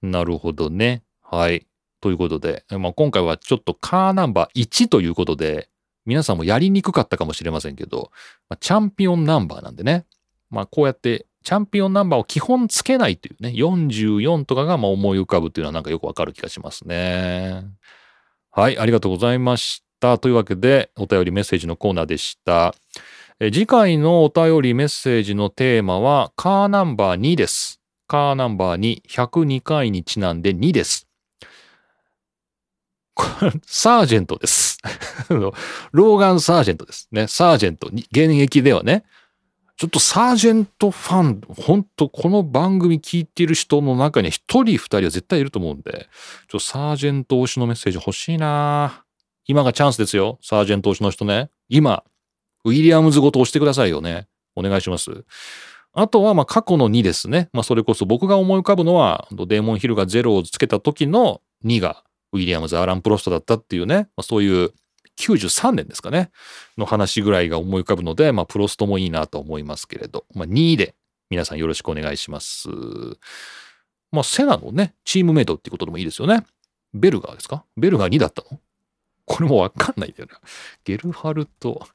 なるほどね。はい。ということで、まあ、今回はちょっとカーナンバーいちということで、皆さんもやりにくかったかもしれませんけど、まあ、チャンピオンナンバーなんでね、まあ、こうやってチャンピオンナンバーを基本つけないというね、よんじゅうよんとかがまあ思い浮かぶというのはなんかよくわかる気がしますね。はい、ありがとうございました。というわけで、お便りメッセージのコーナーでした。え次回のお便りメッセージのテーマは、カーナンバーにです。カーナンバーに、ひゃくにかいにちなんでにです。サージェントです。ローガン・サージェントですね。サージェント、現役ではね。ちょっとサージェントファン、本当この番組聞いてる人の中に一人二人は絶対いると思うんで、ちょっとサージェント推しのメッセージ欲しいな。今がチャンスですよ。サージェント推しの人ね。今、ウィリアムズごと押してくださいよね。お願いします。あとは、まあ過去のにですね。まあそれこそ僕が思い浮かぶのは、デーモンヒルがゼロをつけた時のにが、ウィリアムズ・アラン・プロストだったっていうね。まあ、そういう、きゅうじゅうさんねんですかねの話ぐらいが思い浮かぶので、まあ、プロストもいいなと思いますけれど、まあ、にいで皆さんよろしくお願いします。まあ、セナのね、チームメイトっていうことでもいいですよね。ベルガーですか？ベルガーにだったの？これもわかんないんだよな。ゲルハルト。こ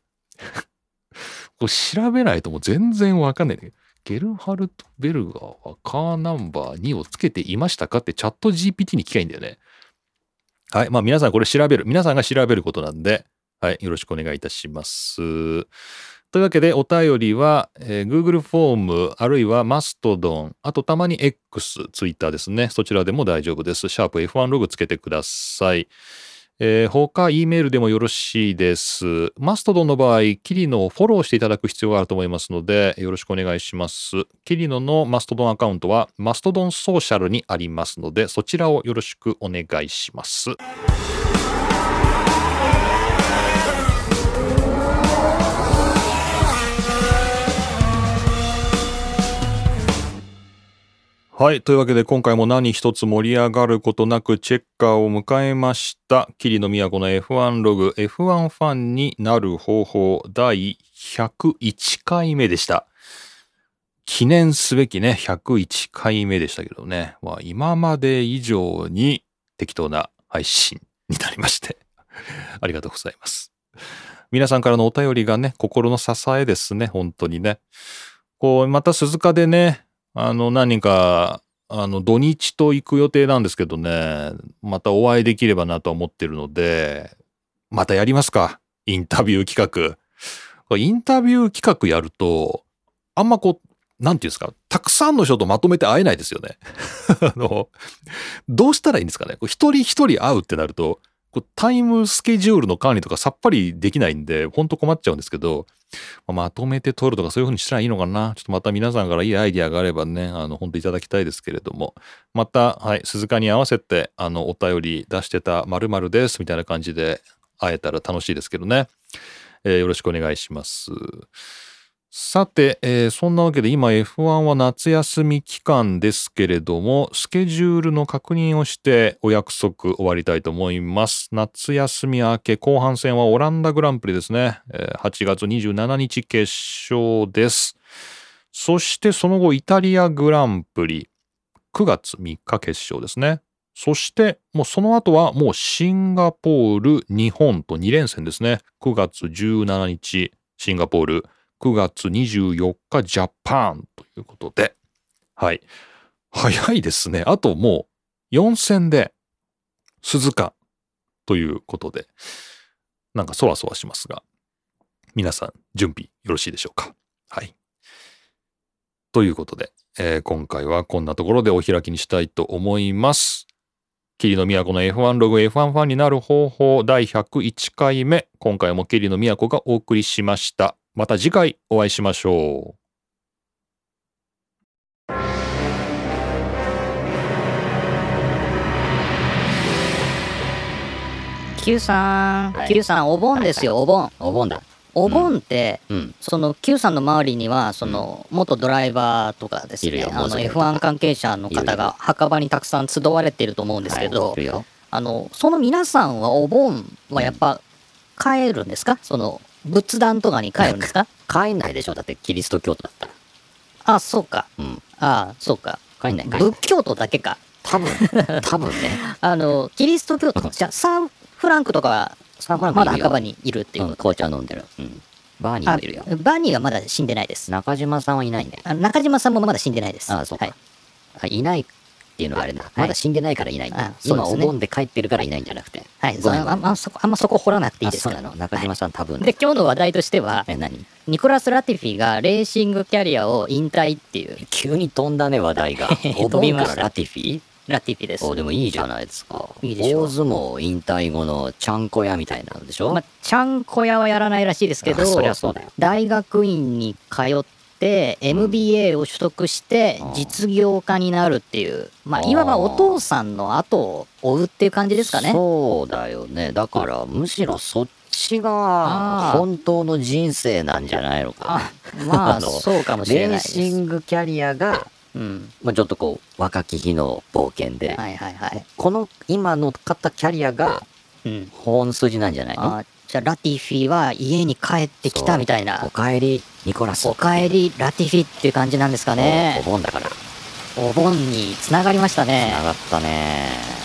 れ調べないともう全然わかんないんだけど、ゲルハルト・ベルガーはカーナンバーにをつけていましたかってチャット ジーピーティー に聞きゃいいんだよね。はい。まあ皆さんこれ調べる。皆さんが調べることなんで、はい。よろしくお願いいたします。というわけでお便りは、えー、Google フォーム、あるいはマストドン、あとたまに X、Twitter ですね。そちらでも大丈夫です。シャープ エフワン ログつけてください。えー、他、E メールでもよろしいです。マストドンの場合、キリノをフォローしていただく必要があると思いますので、よろしくお願いします。キリノのマストドンアカウントは、マストドンソーシャルにありますので、そちらをよろしくお願いします。はい。というわけで、今回も何一つ盛り上がることなくチェッカーを迎えました。霧の都の エフワン ログ、エフワン ファンになる方法、第ひゃくいっかいめでした。記念すべきね、ひゃくいっかいめでしたけどね。まあ、今まで以上に適当な配信になりまして。ありがとうございます。皆さんからのお便りがね、心の支えですね、本当にね。こう、また鈴鹿でね、あの、何人か、あの、土日と行く予定なんですけどね、またお会いできればなと思ってるので、またやりますか。インタビュー企画。インタビュー企画やると、あんまこう、なんていうんですか、たくさんの人とまとめて会えないですよね。あの、どうしたらいいんですかね。こう一人一人会うってなると、こうタイムスケジュールの管理とかさっぱりできないんで、ほんと困っちゃうんですけど、まとめて撮るとかそういう風にしたらいいのかな。ちょっとまた皆さんからいいアイディアがあればね、あの、ほんといただきたいですけれども。また、はい、鈴鹿に合わせて、あの、お便り出してた〇〇ですみたいな感じで会えたら楽しいですけどね。えー、よろしくお願いします。さて、えー、そんなわけで今 エフワン は夏休み期間ですけれども、スケジュールの確認をしてお約束終わりたいと思います。夏休み明け後半戦はオランダグランプリですね。はちがつにじゅうしちにち決勝です。そしてその後イタリアグランプリ、くがつみっか決勝ですね。そしてもうその後はもうシンガポール、日本とにれんせんですね。くがつじゅうしちにちシンガポール、くがつにじゅうよっかジャパンということで、はい、早いですね。あともうよんせんで鈴鹿ということで、なんかそわそわしますが、皆さん準備よろしいでしょうか。はい。ということで、えー、今回はこんなところでお開きにしたいと思います。桐野都の エフワン ログ エフワン ファンになる方法だいひゃくいっかいめ、今回も桐野都がお送りしました。また次回お会いしましょう。Q さん、はい、Q さんお盆ですよ、はい、お盆お盆だお盆って、うん、その Q さんの周りにはその元ドライバーとかですね、あの エフワン 関係者の方が墓場にたくさん集われていると思うんですけど、はい、あのその皆さんはお盆はやっぱ帰るんですか、うん、その仏壇とかに帰るんですか。帰んないでしょ、だってキリスト教徒だったら。あ、そうか、うん、ああそうか、帰んない、帰んない、仏教徒だけか多分多分ねあのキリスト教徒じゃあサンフランクとかはまだ墓場にいるっていう、うん、紅茶飲んでる、うん、バーニーはいるよ。バーニーはまだ死んでないです。中島さんはいないね。あ、中島さんもまだ死んでないです。ああそうか、はい、あ、いないっていうのはあれだ、はい、まだ死んでないからいないんだ、ね、今お盆で帰ってるからいないんじゃなくて、はい、あんまそこ、あんまそこ掘らなくていいですから。あ、そうなの、中島さん多分、ね、はい、で今日の話題としてはえ、何、ニコラス・ラティフィがレーシングキャリアを引退っていう。急に飛んだね話題がお盆からラティフィラティフィです。お、でもいいじゃないですか。いいでしょう。大相撲引退後のちゃんこ屋みたいなんでしょ。まあ、ちゃんこ屋はやらないらしいですけど、そりゃそうだよ。大学院に通って、エムビーエー を取得して、実業家になるっていう、うん、まあ、いわばお父さんの後を追うっていう感じですかね。そうだよね。だから、むしろそっちが本当の人生なんじゃないのか。あ、まあ、そうかもしれないです。レーシングキャリアが、うん、まあちょっとこう若き日の冒険で、はいはいはい、この今の方キャリアが本筋なんじゃないの、うん、じゃあラティフィは家に帰ってきたみたいな。おかえりニコラス、おかえりラティフィっていう感じなんですかね。お盆だからお盆につながりましたね。つながったね。